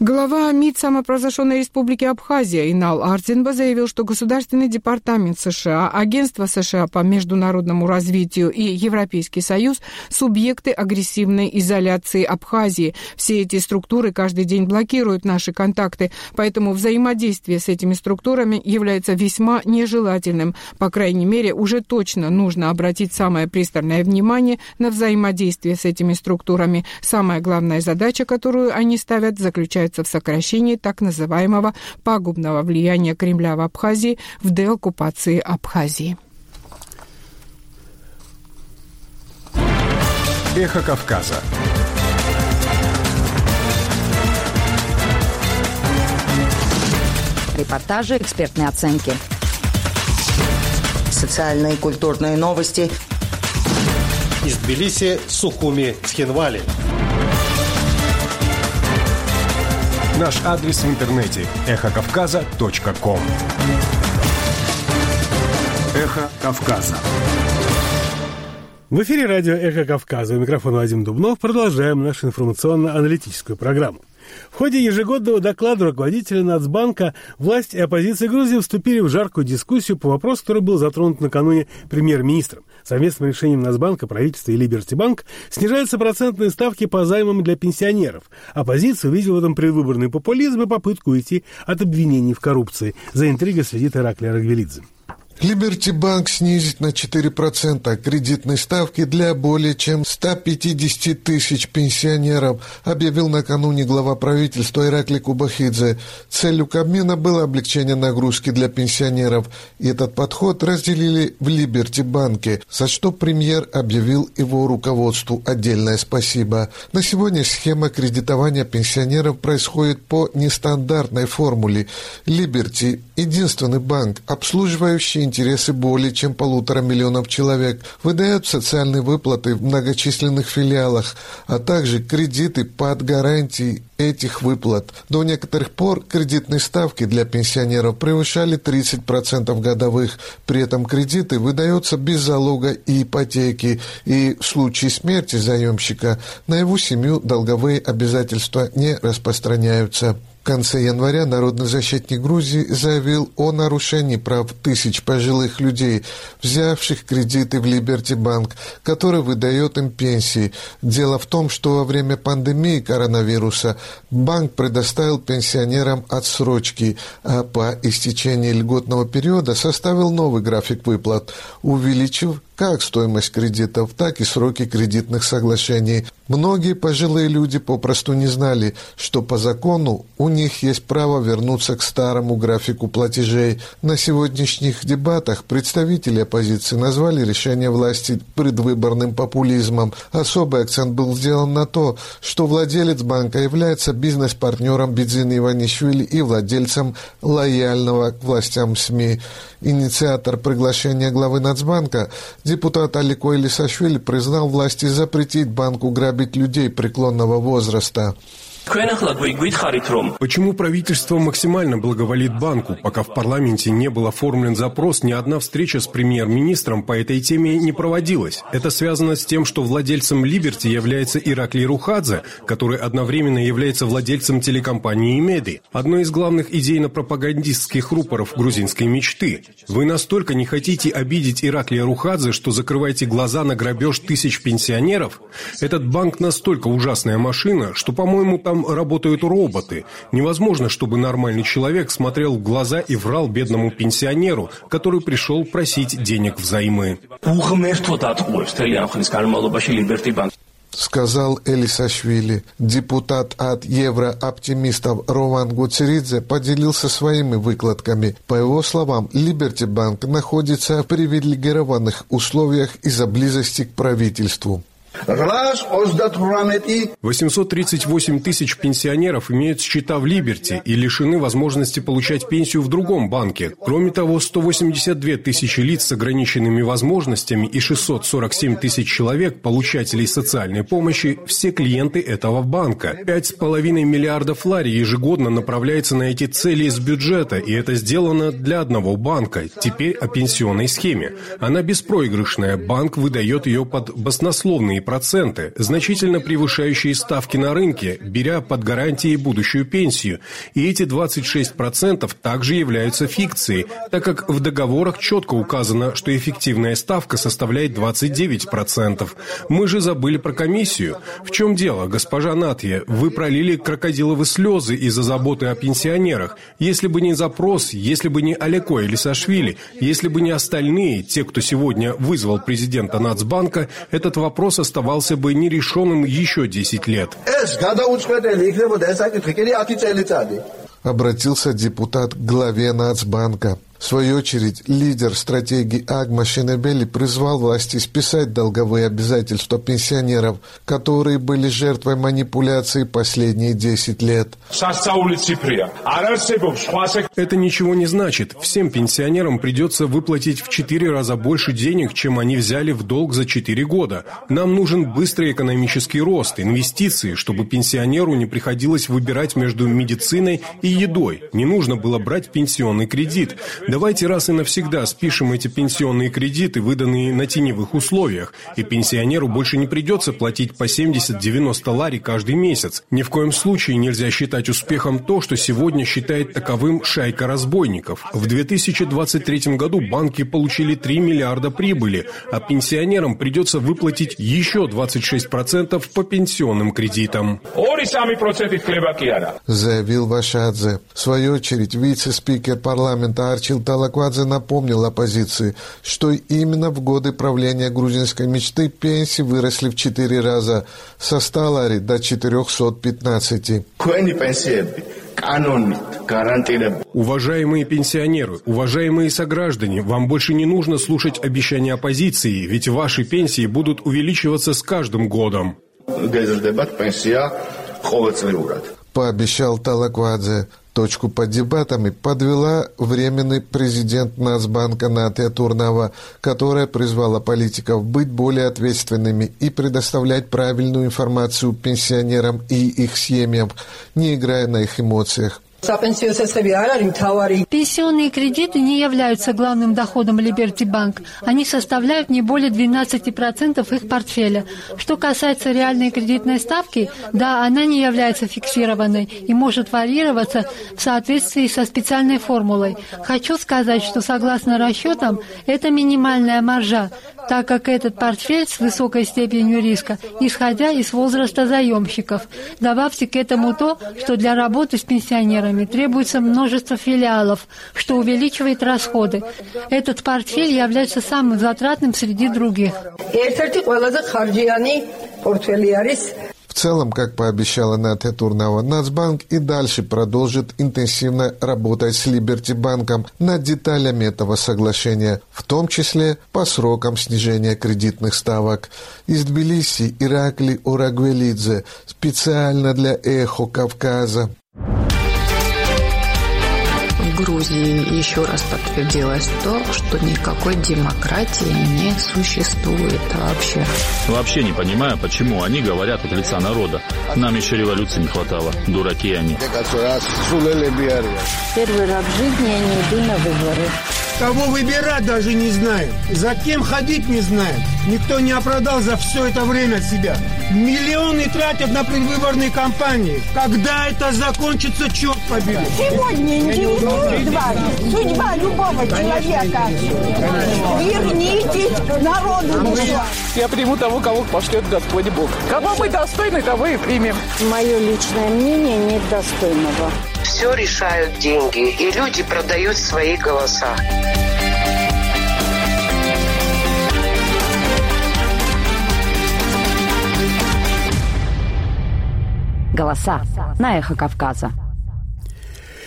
Глава МИД самопровозглашенной республики Абхазия Инал Арзинба заявил, что Государственный департамент США, Агентство США по международному развитию и Европейский Союз – субъекты агрессивной изоляции Абхазии. Все эти структуры каждый день блокируют наши контакты, поэтому взаимодействие с этими структурами является весьма нежелательным. По крайней мере, уже точно нужно обратить самое пристальное внимание на взаимодействие с этими структурами. Самая главная задача, которую они ставят, заключается в сокращении так называемого пагубного влияния Кремля в Абхазии, в деоккупации Абхазии. Эхо Кавказа. Репортажи, экспертные оценки. Социальные и культурные новости. Из Тбилиси, Сухуми, Цхинвали. Наш адрес в интернете – эхокавказа.ком. Эхо Кавказа. В эфире радио «Эхо Кавказа». У микрофона Вадим Дубнов. Продолжаем нашу информационно-аналитическую программу. В ходе ежегодного доклада руководителя Нацбанка власть и оппозиция Грузии вступили в жаркую дискуссию по вопросу, который был затронут накануне премьер-министром. Совместным решением Нацбанка, правительства и Liberty Bank снижаются процентные ставки по займам для пенсионеров. Оппозиция увидела в этом предвыборный популизм и попытку уйти от обвинений в коррупции. За интригой следит Ираклий Кобахидзе. Liberty Bank снизит на 4% кредитной ставки для более чем 150 тысяч пенсионеров, объявил накануне глава правительства Ираклий Кобахидзе. Целью Кабмина было облегчение нагрузки для пенсионеров, и этот подход разделили в Liberty Bank, за что премьер объявил его руководству отдельное спасибо. На сегодня схема кредитования пенсионеров происходит по нестандартной формуле. Liberty – единственный банк, обслуживающий интересы более чем 1,5 миллиона человек, выдают социальные выплаты в многочисленных филиалах, а также кредиты под гарантии этих выплат. До некоторых пор кредитные ставки для пенсионеров превышали 30% годовых. При этом кредиты выдаются без залога и ипотеки, и в случае смерти заемщика на его семью долговые обязательства не распространяются. В конце января народный защитник Грузии заявил о нарушении прав тысяч пожилых людей, взявших кредиты в Liberty Bank, который выдает им пенсии. Дело в том, что во время пандемии коронавируса банк предоставил пенсионерам отсрочки, а по истечении льготного периода составил новый график выплат, увеличив как стоимость кредитов, так и сроки кредитных соглашений. Многие пожилые люди попросту не знали, что по закону у них есть право вернуться к старому графику платежей. На сегодняшних дебатах представители оппозиции назвали решение власти предвыборным популизмом. Особый акцент был сделан на то, что владелец банка является бизнес-партнером Бидзины Иванишвили и владельцем лояльного к властям СМИ. Инициатор приглашения главы Нацбанка – депутат Алеко Элисашвили признал власти запретить банку грабить людей преклонного возраста. Почему правительство максимально благоволит банку, пока в парламенте не был оформлен запрос, ни одна встреча с премьер-министром по этой теме не проводилась? Это связано с тем, что владельцем Liberty является Ираклий Рухадзе, который одновременно является владельцем телекомпании «Меди», одной из главных идейно-пропагандистских рупоров грузинской мечты. Вы настолько не хотите обидеть Ираклия Рухадзе, что закрываете глаза на грабеж тысяч пенсионеров? Этот банк настолько ужасная машина, что, по-моему, там работают роботы. Невозможно, чтобы нормальный человек смотрел в глаза и врал бедному пенсионеру, который пришел просить денег взаймы. Сказал Элисашвили. Депутат от еврооптимистов Рован Гуцеридзе поделился своими выкладками. По его словам, Liberty Bank находится в привилегированных условиях из-за близости к правительству. 838 тысяч пенсионеров имеют счета в Liberty и лишены возможности получать пенсию в другом банке. Кроме того, 182 тысячи лиц с ограниченными возможностями и 647 тысяч человек, получателей социальной помощи, все клиенты этого банка. 5,5 миллиардов лари ежегодно направляется на эти цели из бюджета, и это сделано для одного банка. Теперь о пенсионной схеме. Она беспроигрышная, банк выдает ее под баснословные проценты, значительно превышающие ставки на рынке, беря под гарантии будущую пенсию. И эти 26% также являются фикцией, так как в договорах четко указано, что эффективная ставка составляет 29%. Мы же забыли про комиссию. В чем дело, госпожа Натья? Вы пролили крокодиловые слезы из-за заботы о пенсионерах. Если бы не запрос, если бы не Алеко Элисашвили, если бы не остальные, те, кто сегодня вызвал президента Нацбанка, этот вопрос оставался бы нерешенным еще 10 лет. Обратился депутат к главе Нацбанка. В свою очередь, лидер стратегии Агма Шинебели призвал власти списать долговые обязательства пенсионеров, которые были жертвой манипуляций последние 10 лет. Это ничего не значит. Всем пенсионерам придется выплатить в 4 раза больше денег, чем они взяли в долг за 4 года. Нам нужен быстрый экономический рост, инвестиции, чтобы пенсионеру не приходилось выбирать между медициной и едой. Не нужно было брать пенсионный кредит. Давайте раз и навсегда спишем эти пенсионные кредиты, выданные на теневых условиях, и пенсионеру больше не придется платить по 70-90 лари каждый месяц. Ни в коем случае нельзя считать успехом то, что сегодня считает таковым шайка разбойников. В 2023 году банки получили 3 миллиарда прибыли, а пенсионерам придется выплатить еще 26% по пенсионным кредитам. Заявил Вашадзе. В свою очередь, вице-спикер парламента Арчил Талаквадзе напомнил оппозиции, что именно в годы правления грузинской мечты пенсии выросли в 4 раза, со 100 лари до 415. Уважаемые пенсионеры, уважаемые сограждане, вам больше не нужно слушать обещания оппозиции, ведь ваши пенсии будут увеличиваться с каждым годом. Пообещал Талаквадзе. Точку под дебатами подвела временный президент Нацбанка Наталья Турнова, которая призвала политиков быть более ответственными и предоставлять правильную информацию пенсионерам и их семьям, не играя на их эмоциях. Пенсионные кредиты не являются главным доходом Liberty Bank. Они составляют не более 12% их портфеля. Что касается реальной кредитной ставки, да, она не является фиксированной и может варьироваться в соответствии со специальной формулой. Хочу сказать, что согласно расчетам, это минимальная маржа, так как этот портфель с высокой степенью риска, исходя из возраста заемщиков. Добавьте к этому то, что для работы с пенсионерами требуется множество филиалов, что увеличивает расходы. Этот портфель является самым затратным среди других. В целом, как пообещала Наталья Турнова, Нацбанк и дальше продолжит интенсивно работать с Liberty Банком над деталями этого соглашения, в том числе по срокам снижения кредитных ставок. Из Тбилиси Ираклий Орагвелидзе специально для «Эхо Кавказа». В Грузии еще раз подтвердилось то, что никакой демократии не существует вообще. Вообще не понимаю, почему они говорят от лица народа. Нам еще революции не хватало. Дураки они. Первый раз в жизни я не иду на выборы. Кого выбирать даже не знаем. За кем ходить не знаем. Никто не оправдал за все это время себя. Миллионы тратят на предвыборные кампании. Когда это закончится, черт побери. Сегодня интересует вас судьба любого человека. Вернитесь к народу. Я приму того, кого пошлет Господь Бог. Кого мы достойны, того и примем. Мое личное мнение нет достойного. Все решают деньги, и люди продают свои голоса. Голоса на Эхо Кавказа.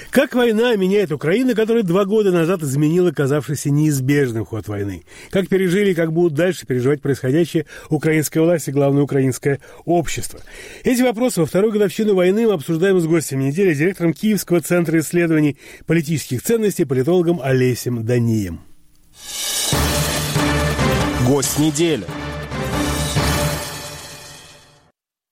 Как война меняет Украину, которая 2 года назад изменила казавшийся неизбежным ход войны? Как пережили и как будут дальше переживать происходящее украинская власть и, главное, украинское общество? Эти вопросы во вторую годовщину войны мы обсуждаем с гостем недели, директором Киевского центра исследований политических ценностей, политологом Олесем Данием. Гость недели.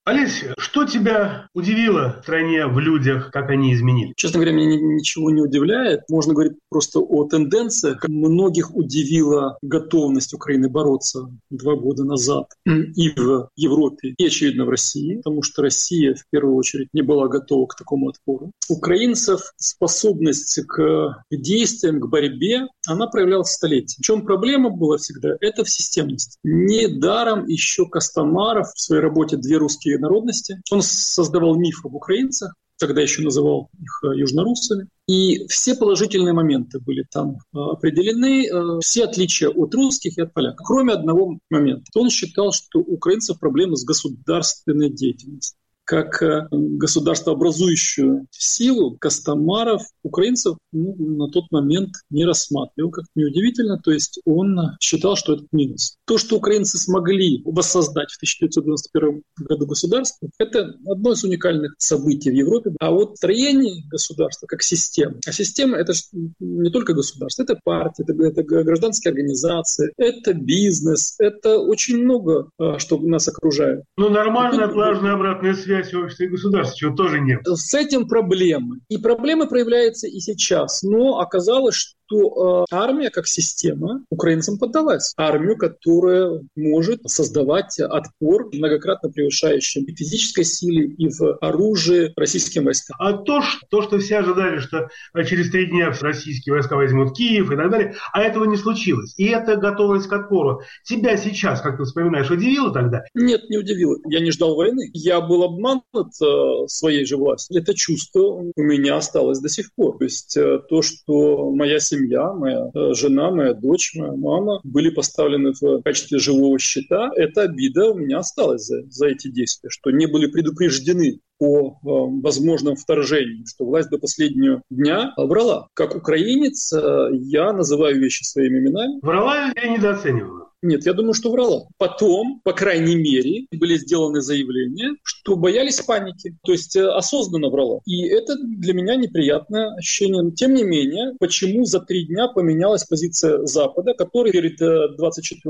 Олесь, что тебя удивило в стране, в людях, как они изменились? Честно говоря, меня ничего не удивляет. Можно говорить просто о тенденциях. Многих удивила готовность Украины бороться 2 года назад и в Европе, и, очевидно, в России, потому что Россия, в первую очередь, не была готова к такому отпору. Украинцев способность к действиям, к борьбе, она проявлялась столетиями. В чем проблема была всегда? Это в системности. Недаром еще Костомаров в своей работе «Две русские народности». Он создавал миф об украинцах, тогда еще называл их южнорусами. И все положительные моменты были там определены, все отличия от русских и от поляков, кроме одного момента. Он считал, что у украинцев проблема с государственной деятельностью. Как государствообразующую силу Костомаров украинцев на тот момент не рассматривал, как неудивительно, то есть он считал, что это минус. То, что украинцы смогли воссоздать в 1991 году государство, это одно из уникальных событий в Европе. А вот строение государства как система, а система — это не только государство, это партии, это гражданские организации, это бизнес, это очень много, что нас окружает. Ну, нормальная плажная обратная связь общества и государства, чего тоже нет. С этим проблемы. И проблемы проявляются и сейчас. Но оказалось, то армия как система украинцам поддалась. Армию, которая может создавать отпор, многократно превышающий и в физической силе, и в оружии российским войскам. А то, что все ожидали, что через 3 дня российские войска возьмут Киев и так далее, а этого не случилось. И это готовность к отпору. Тебя сейчас, как ты вспоминаешь, удивило тогда? Нет, не удивило. Я не ждал войны. Я был обманут своей же властью. Это чувство у меня осталось до сих пор. То есть то, что моя семья, моя жена, моя дочь, моя мама были поставлены в качестве живого счета, эта обида у меня осталась за эти действия, что не были предупреждены о возможном вторжении, что власть до последнего дня врала. Как украинец я называю вещи своими именами. Врала я недооценивала. Нет, я думаю, что врала. Потом, по крайней мере, были сделаны заявления, что боялись паники, то есть осознанно врала. И это для меня неприятное ощущение. Но, тем не менее, почему за 3 дня поменялась позиция Запада, который перед 24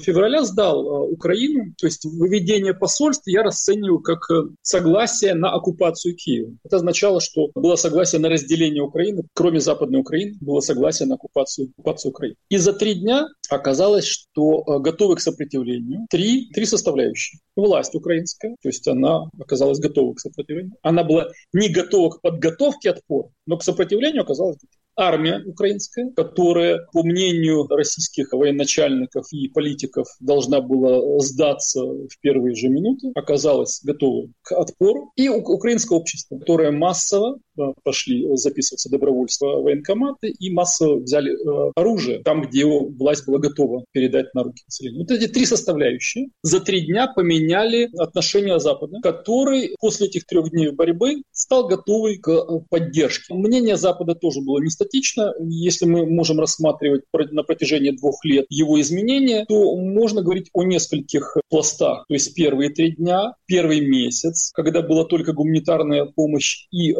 февраля сдал Украину, то есть выведение посольств я расцениваю как согласие на оккупацию Киева. Это означало, что было согласие на разделение Украины, кроме Западной Украины, было согласие на оккупацию Украины. И за 3 дня оказалось, что готовы к сопротивлению. Три составляющие. Власть украинская, то есть она оказалась готова к сопротивлению. Она была не готова к подготовке отпора, но к сопротивлению оказалась готова. Армия украинская, которая, по мнению российских военачальников и политиков, должна была сдаться в первые же минуты, оказалась готова к отпору. И украинское общество, которое массово пошли записываться добровольства военкоматы и массово взяли оружие там, где его власть была готова передать на руки населению. Вот эти 3 составляющие за 3 дня поменяли отношение Запада, который после этих 3 дней борьбы стал готовый к поддержке. Мнение Запада тоже было не статично. Если мы можем рассматривать на протяжении 2 лет его изменения, то можно говорить о нескольких пластах. То есть первые 3 дня, первый месяц, когда была только гуманитарная помощь и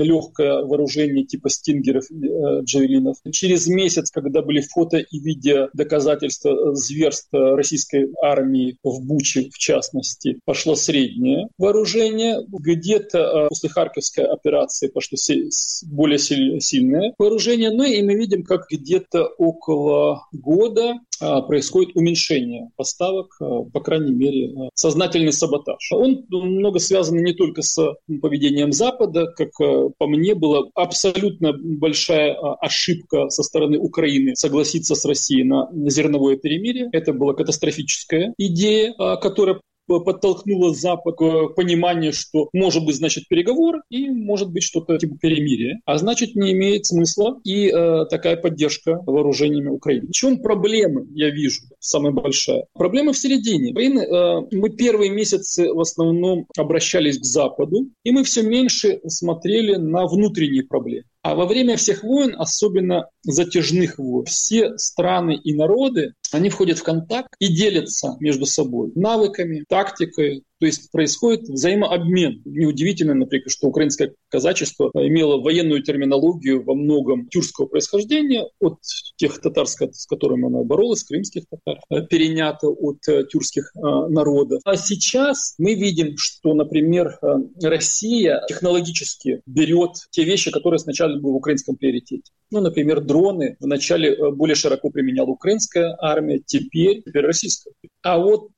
легкое вооружение типа стингеров, джавелинов. Через месяц, когда были фото и видео доказательства зверств российской армии в Буче, в частности, пошло среднее вооружение. Где-то после Харьковской операции пошло более сильное вооружение. Ну и мы видим, как где-то около года происходит уменьшение поставок, по крайней мере, сознательный саботаж. Он много связан не только с поведением Запада, как по мне была абсолютно большая ошибка со стороны Украины согласиться с Россией на зерновое перемирие. Это была катастрофическая идея, которая подтолкнуло Запад к пониманию, что может быть, значит, переговоры и может быть что-то типа перемирия, а значит, не имеет смысла и такая поддержка вооружениями Украины. В чем проблема, я вижу, самая большая? Проблема в середине. Мы первые месяцы в основном обращались к Западу, и мы все меньше смотрели на внутренние проблемы. А во время всех войн, особенно затяжных войн, все страны и народы, они входят в контакт и делятся между собой навыками, тактикой. То есть происходит взаимообмен. Неудивительно, например, что украинское казачество имело военную терминологию во многом тюркского происхождения, от тех татар, с которыми она боролась, крымских татар, перенято от тюркских народов. А сейчас мы видим, что, например, Россия технологически берет те вещи, которые сначала были в украинском приоритете. Ну, например, дроны вначале более широко применяла украинская армия, теперь российская. А вот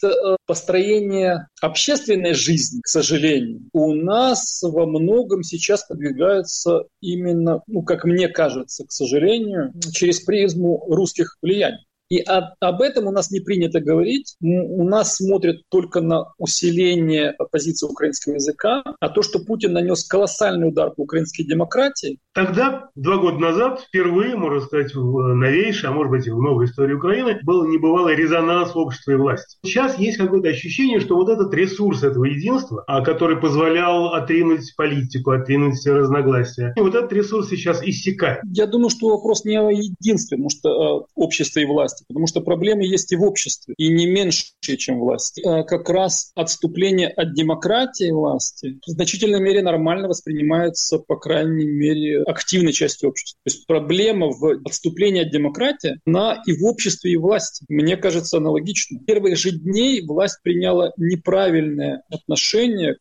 построение общественной жизни, к сожалению, у нас во многом сейчас подвигается именно, как мне кажется, к сожалению, через призму русских влияний. И об этом у нас не принято говорить. У нас смотрят только на усиление позиции украинского языка, а то, что Путин нанес колоссальный удар по украинской демократии. Тогда, 2 года назад, впервые, можно сказать, в новейшей, а может быть и в новой истории Украины, был небывалый резонанс общества и власти. Сейчас есть какое-то ощущение, что вот этот ресурс этого единства, который позволял отринуть политику, отринуть разногласия, и вот этот ресурс сейчас иссякает. Я думаю, что вопрос не о единстве, потому что общество и власти, потому что проблемы есть и в обществе, и не меньше, чем власти. Как раз отступление от демократии власти в значительной мере нормально воспринимается, по крайней мере, активной частью общества. То есть проблема в отступлении от демократии, она и в обществе, и в власти. Мне кажется, аналогично. В первых же дней власть приняла неправильное отношение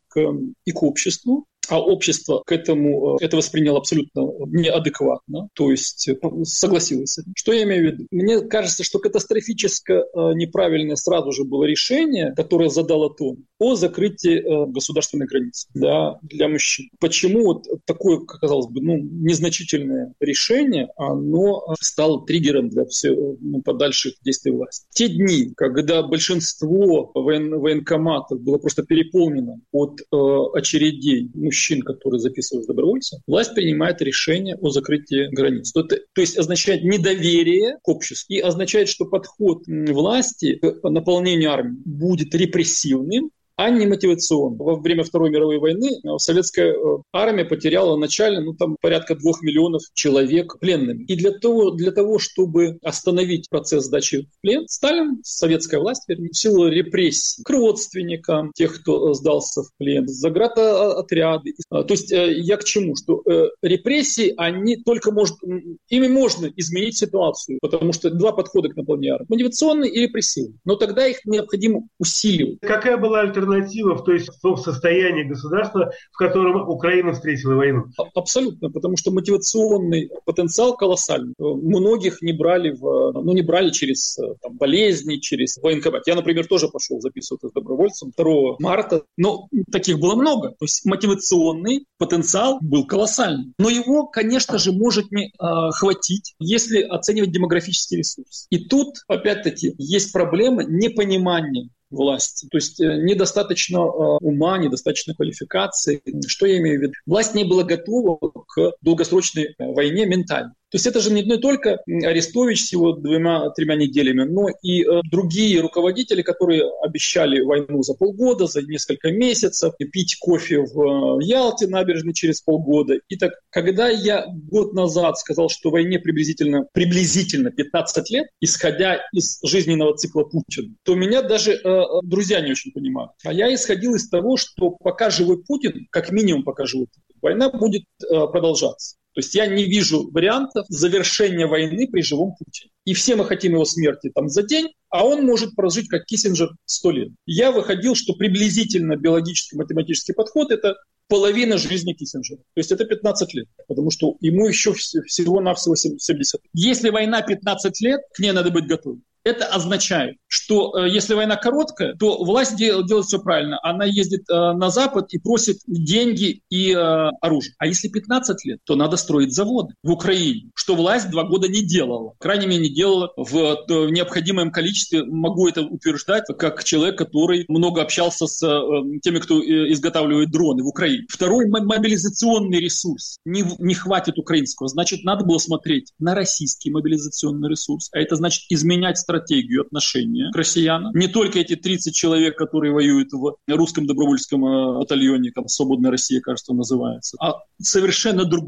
и к обществу, а общество к этому это восприняло абсолютно неадекватно, то есть согласилось с этим. Что я имею в виду? Мне кажется, что катастрофически неправильное сразу же было решение, которое задало тон о закрытии государственной границы для мужчин. Почему вот такое, казалось бы, незначительное решение, оно стало триггером для всех подальших действий власти? Те дни, когда большинство военкоматов было просто переполнено от очередей мужчин, которые записывались добровольцем, власть принимает решение о закрытии границ. То есть означает недоверие к обществу и означает, что подход власти к наполнению армии будет репрессивным, а не мотивационно. Во время Второй мировой войны советская армия потеряла начально порядка 2 миллионов человек пленными. И для того, чтобы остановить процесс сдачи в плен, Сталин, советская власть, в силу репрессий к родственникам тех, кто сдался в плен, заградотряды. То есть я к чему? Что репрессии, ими можно изменить ситуацию, потому что два подхода к наполнению армии: мотивационный и репрессивный. Но тогда их необходимо усиливать. Какая была альтернатива в том состоянии государства, в котором Украина встретила войну? Абсолютно, потому что мотивационный потенциал колоссальный. Многих не брали, не брали через болезни, через военкомат. Я, например, тоже пошел записываться с добровольцем 2 марта, но таких было много. То есть мотивационный потенциал был колоссальный. Но его, конечно же, может не хватить, если оценивать демографический ресурс. И тут, опять-таки, есть проблема непонимания власти. То есть недостаточно ума, недостаточно квалификации. Что я имею в виду? Власть не была готова к долгосрочной войне ментально. То есть это же не только Арестович с его 2-3 неделями, но и другие руководители, которые обещали войну за полгода, за несколько месяцев, пить кофе в Ялте набережной через полгода. Итак, когда я год назад сказал, что войне приблизительно 15 лет, исходя из жизненного цикла Путина, то меня даже друзья не очень понимают. А я исходил из того, что пока живой Путин, как минимум пока живой Путин, война будет продолжаться. То есть я не вижу вариантов завершения войны при живом Путине. И все мы хотим его смерти за день, а он может прожить, как Киссинджер, 100 лет. Я выходил, что приблизительно биологически-математический подход — это половина жизни Киссинджера. То есть это 15 лет, потому что ему еще всего-навсего 70. Если война 15 лет, к ней надо быть готовым. Это означает, что если война короткая, то власть делает все правильно. Она ездит на Запад и просит деньги и оружие. А если 15 лет, то надо строить заводы в Украине, что власть 2 года не делала. Крайне мере, не делала в необходимом количестве. Могу это утверждать как человек, который много общался с теми, кто изготавливает дроны в Украине. Второй мобилизационный ресурс не хватит украинского. Значит, надо было смотреть на российский мобилизационный ресурс. А это значит изменять стратегию отношения к россиянам. Не только эти 30 человек, которые воюют в русском добровольческом батальоне, «Свободная Россия», кажется, называется, а совершенно другое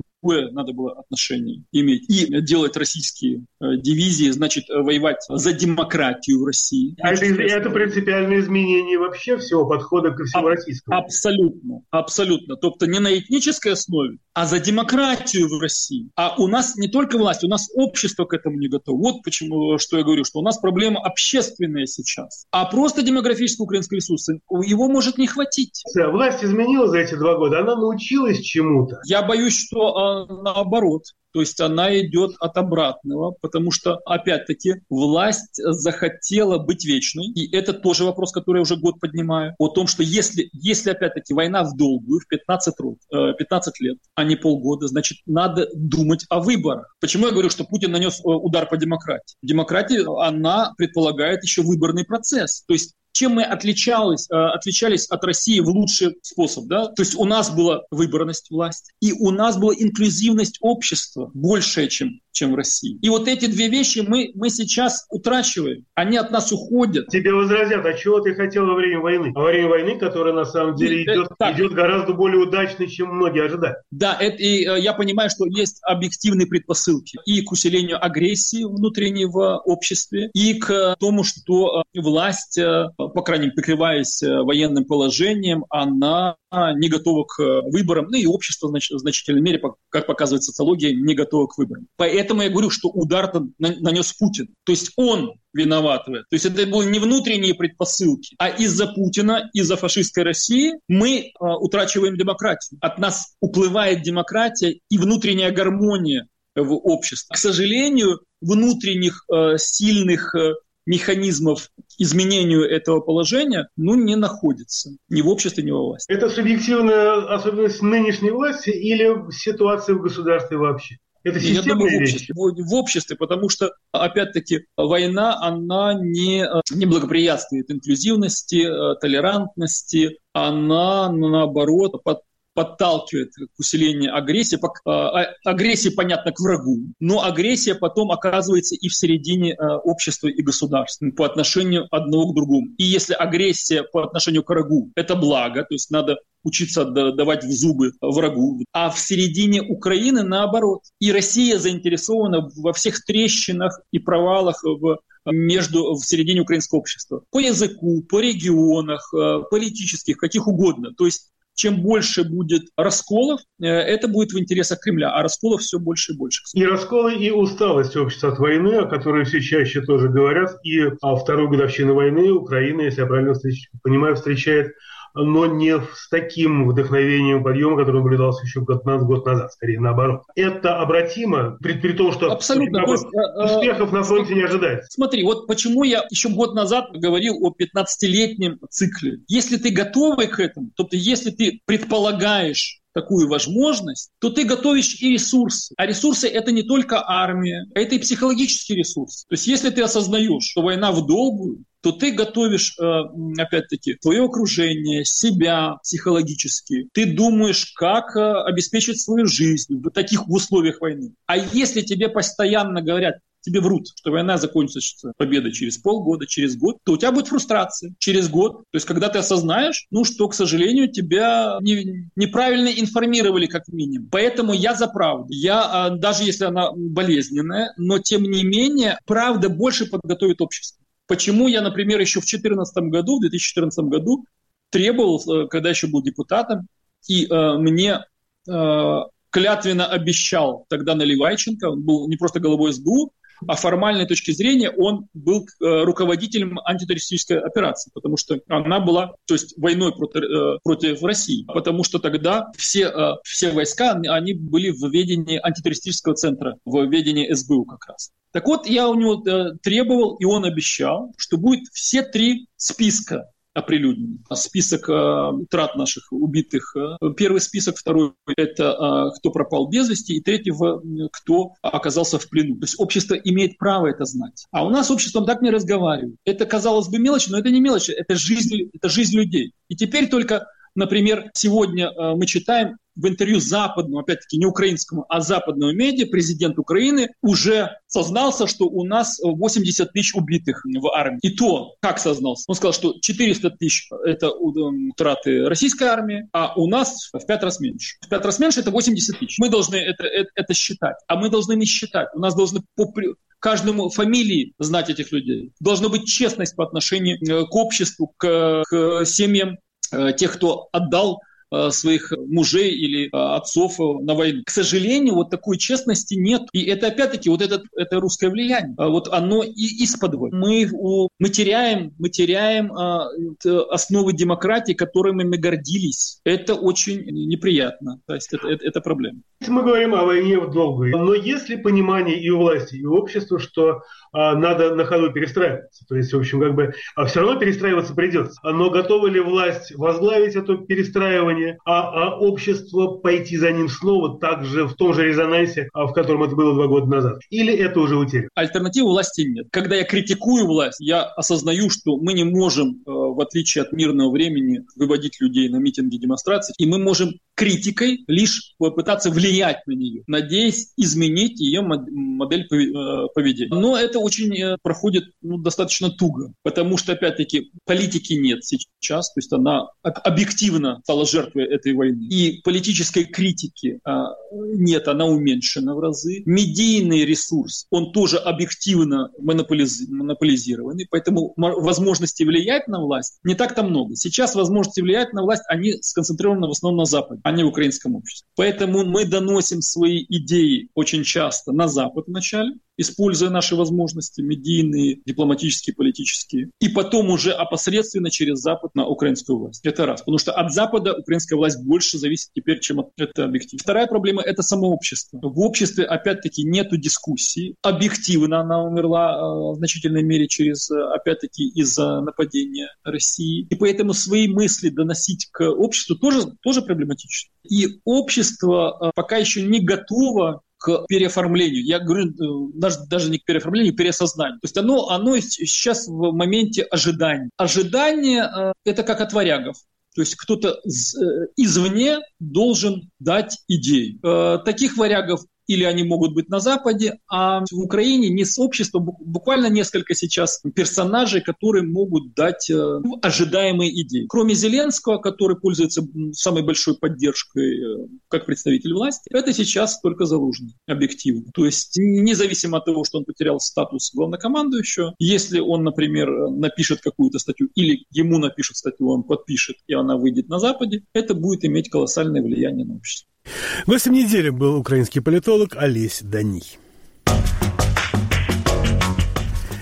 надо было отношение иметь. И делать российские дивизии, значит, воевать за демократию в России. А это принципиальное изменение вообще всего подхода ко всему российскому. Абсолютно. Абсолютно. Тобто не на этнической основе, а за демократию в России. А у нас не только власть, у нас общество к этому не готово. Вот почему, что я говорю, что у нас проблема общественная сейчас. А просто демографический украинский ресурс, его может не хватить. Власть изменила за эти 2 года, она научилась чему-то. Я боюсь, что наоборот. То есть она идет от обратного, потому что, опять-таки, власть захотела быть вечной. И это тоже вопрос, который я уже год поднимаю. О том, что если опять-таки, война в долгую, в 15 лет, а не полгода, значит, надо думать о выборах. Почему я говорю, что Путин нанес удар по демократии? Демократия, она предполагает еще выборный процесс. То есть чем мы отличались от России в лучший способ? То есть у нас была выборность власти, и у нас была инклюзивность общества большая, чем в России. И вот эти 2 вещи мы сейчас утрачиваем. Они от нас уходят. Тебе возразят, а чего ты хотел во время войны? Во время войны, которая на самом деле идет гораздо более удачно, чем многие ожидали. Да, я понимаю, что есть объективные предпосылки и к усилению агрессии внутренней в обществе, и к тому, что власть, по крайней мере, прикрываясь военным положением, она не готова к выборам. И общество, в значительной мере, как показывает социология, не готово к выборам. Поэтому Поэтому я говорю, что удар-то нанес Путин. То есть он виноват в этом. То есть это были не внутренние предпосылки, а из-за Путина, из-за фашистской России мы утрачиваем демократию. От нас уплывает демократия и внутренняя гармония в обществе. К сожалению, внутренних сильных механизмов изменению этого положения, не находится. Ни в обществе, ни во власти. Это субъективная особенность нынешней власти или ситуация в государстве вообще? Это системная вещь? В обществе, потому что, опять-таки, война, она не благоприятствует инклюзивности, толерантности. Она, наоборот, подталкивает к усилению агрессии. Агрессия, понятно, к врагу, но агрессия потом оказывается и в середине общества и государства по отношению одного к другому. И если агрессия по отношению к врагу — это благо, то есть надо учиться давать в зубы врагу, а в середине Украины наоборот. И Россия заинтересована во всех трещинах и провалах в середине украинского общества. По языку, по регионах, политических, каких угодно. То есть чем больше будет расколов, это будет в интересах Кремля, а расколов все больше и больше. И расколы, и усталость общества от войны, о которой все чаще тоже говорят, и о второй годовщине войны Украина, если я правильно понимаю, встречает, но не с таким вдохновением подъема, который наблюдался еще год назад, скорее наоборот. Это обратимо, при том, что успехов на фронте не ожидается. Смотри, вот почему я еще год назад говорил о 15-летнем цикле. Если ты готовый к этому, то если ты предполагаешь такую возможность, то ты готовишь и ресурсы. А ресурсы — это не только армия, это и психологический ресурс. То есть если ты осознаешь, что война в долгую, то ты готовишь, опять-таки, твое окружение, себя психологически. Ты думаешь, как обеспечить свою жизнь в таких условиях войны. А если тебе постоянно говорят, тебе врут, что война закончится победой через полгода, через год, то у тебя будет фрустрация через год. То есть когда ты осознаешь, что, к сожалению, тебя неправильно информировали как минимум. Поэтому я за правду. Я, даже если она болезненная, но тем не менее, правда больше подготовит общество. Почему я, например, еще в 2014 году требовал, когда еще был депутатом, и мне клятвенно обещал тогда Наливайченко, он был не просто главой СБУ, а с формальной точки зрения он был руководителем антитеррористической операции, потому что она была, то есть войной против России, потому что тогда все войска, они были в ведении антитеррористического центра, в ведении СБУ как раз. Так вот, я у него требовал, и он обещал, что будет все 3 списка оприлюднены. Список трат наших убитых. Первый список, второй — это кто пропал без вести, и третий — кто оказался в плену. То есть общество имеет право это знать. А у нас с обществом так не разговаривают. Это, казалось бы, мелочь, но это не мелочь, это жизнь людей. И теперь только, например, сегодня мы читаем в интервью западному, опять-таки не украинскому, а западному медиа, президент Украины уже сознался, что у нас 80 тысяч убитых в армии. И то, как сознался? Он сказал, что 400 тысяч – это утраты российской армии, а у нас в 5 раз меньше. В 5 раз меньше – это 80 тысяч. Мы должны это считать, а мы должны не считать. У нас должны каждому фамилии знать этих людей. Должна быть честность по отношению к обществу, к семьям тех, кто отдал своих мужей или отцов на войну. К сожалению, вот такой честности нет. И это опять-таки это русское влияние. Вот оно и из-под войны. Мы теряем основы демократии, которыми мы гордились. Это очень неприятно. То есть это проблема. Мы говорим о войне в долгую. Но есть ли понимание и у власти, и у общества, что надо на ходу перестраиваться? То есть, в общем, все равно перестраиваться придется. Но готова ли власть возглавить это перестраивание? А общество пойти за ним снова также в том же резонансе, в котором это было 2 года назад? Или это уже утеряно? Альтернативы власти нет. Когда я критикую власть, я осознаю, что мы не можем, в отличие от мирного времени, выводить людей на митинги, демонстрации, и мы можем критикой лишь попытаться влиять на нее, надеясь изменить ее модель поведения. Но это очень проходит достаточно туго, потому что, опять-таки, политики нет сейчас, то есть она объективно стала жертвой этой войны. И политической критики нет, она уменьшена в разы. Медийный ресурс, он тоже объективно монополизированный, поэтому возможности влиять на власть не так-то много. Сейчас возможности влиять на власть, они сконцентрированы в основном на Западе. а не в украинском обществе. Поэтому мы доносим свои идеи очень часто на Запад вначале, используя наши возможности медийные, дипломатические, политические, и потом уже опосредственно через Запад на украинскую власть. Это раз. Потому что от Запада украинская власть больше зависит теперь, чем от этого объектива. Вторая проблема — это само общество. В обществе, опять-таки, нету дискуссии. Объективно она умерла в значительной мере через, опять-таки, из-за нападения России. И поэтому свои мысли доносить к обществу тоже проблематично. И общество пока еще не готово к переоформлению. Я говорю даже не к переоформлению, а к переосознанию. То есть оно сейчас в моменте ожидания. Ожидание — это как от варягов. То есть кто-то извне должен дать идеи. Таких варягов или они могут быть на Западе, а в Украине не с обществом, буквально несколько сейчас персонажей, которые могут дать ожидаемые идеи. Кроме Зеленского, который пользуется самой большой поддержкой как представитель власти, это сейчас только Залужный, объективно. То есть независимо от того, что он потерял статус главнокомандующего, если он, например, напишет какую-то статью или ему напишут статью, он подпишет, и она выйдет на Западе, это будет иметь колоссальное влияние на общество. Гостем недели был украинский политолог Олесь Даний.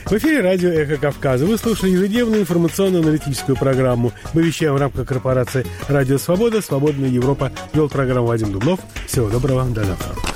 В эфире радио «Эхо Кавказа». Вы слушали ежедневную информационно-аналитическую программу. Мы вещаем в рамках корпорации «Радио Свобода». «Свободная Европа». Вел программу Вадим Дубнов. Всего доброго. До завтра.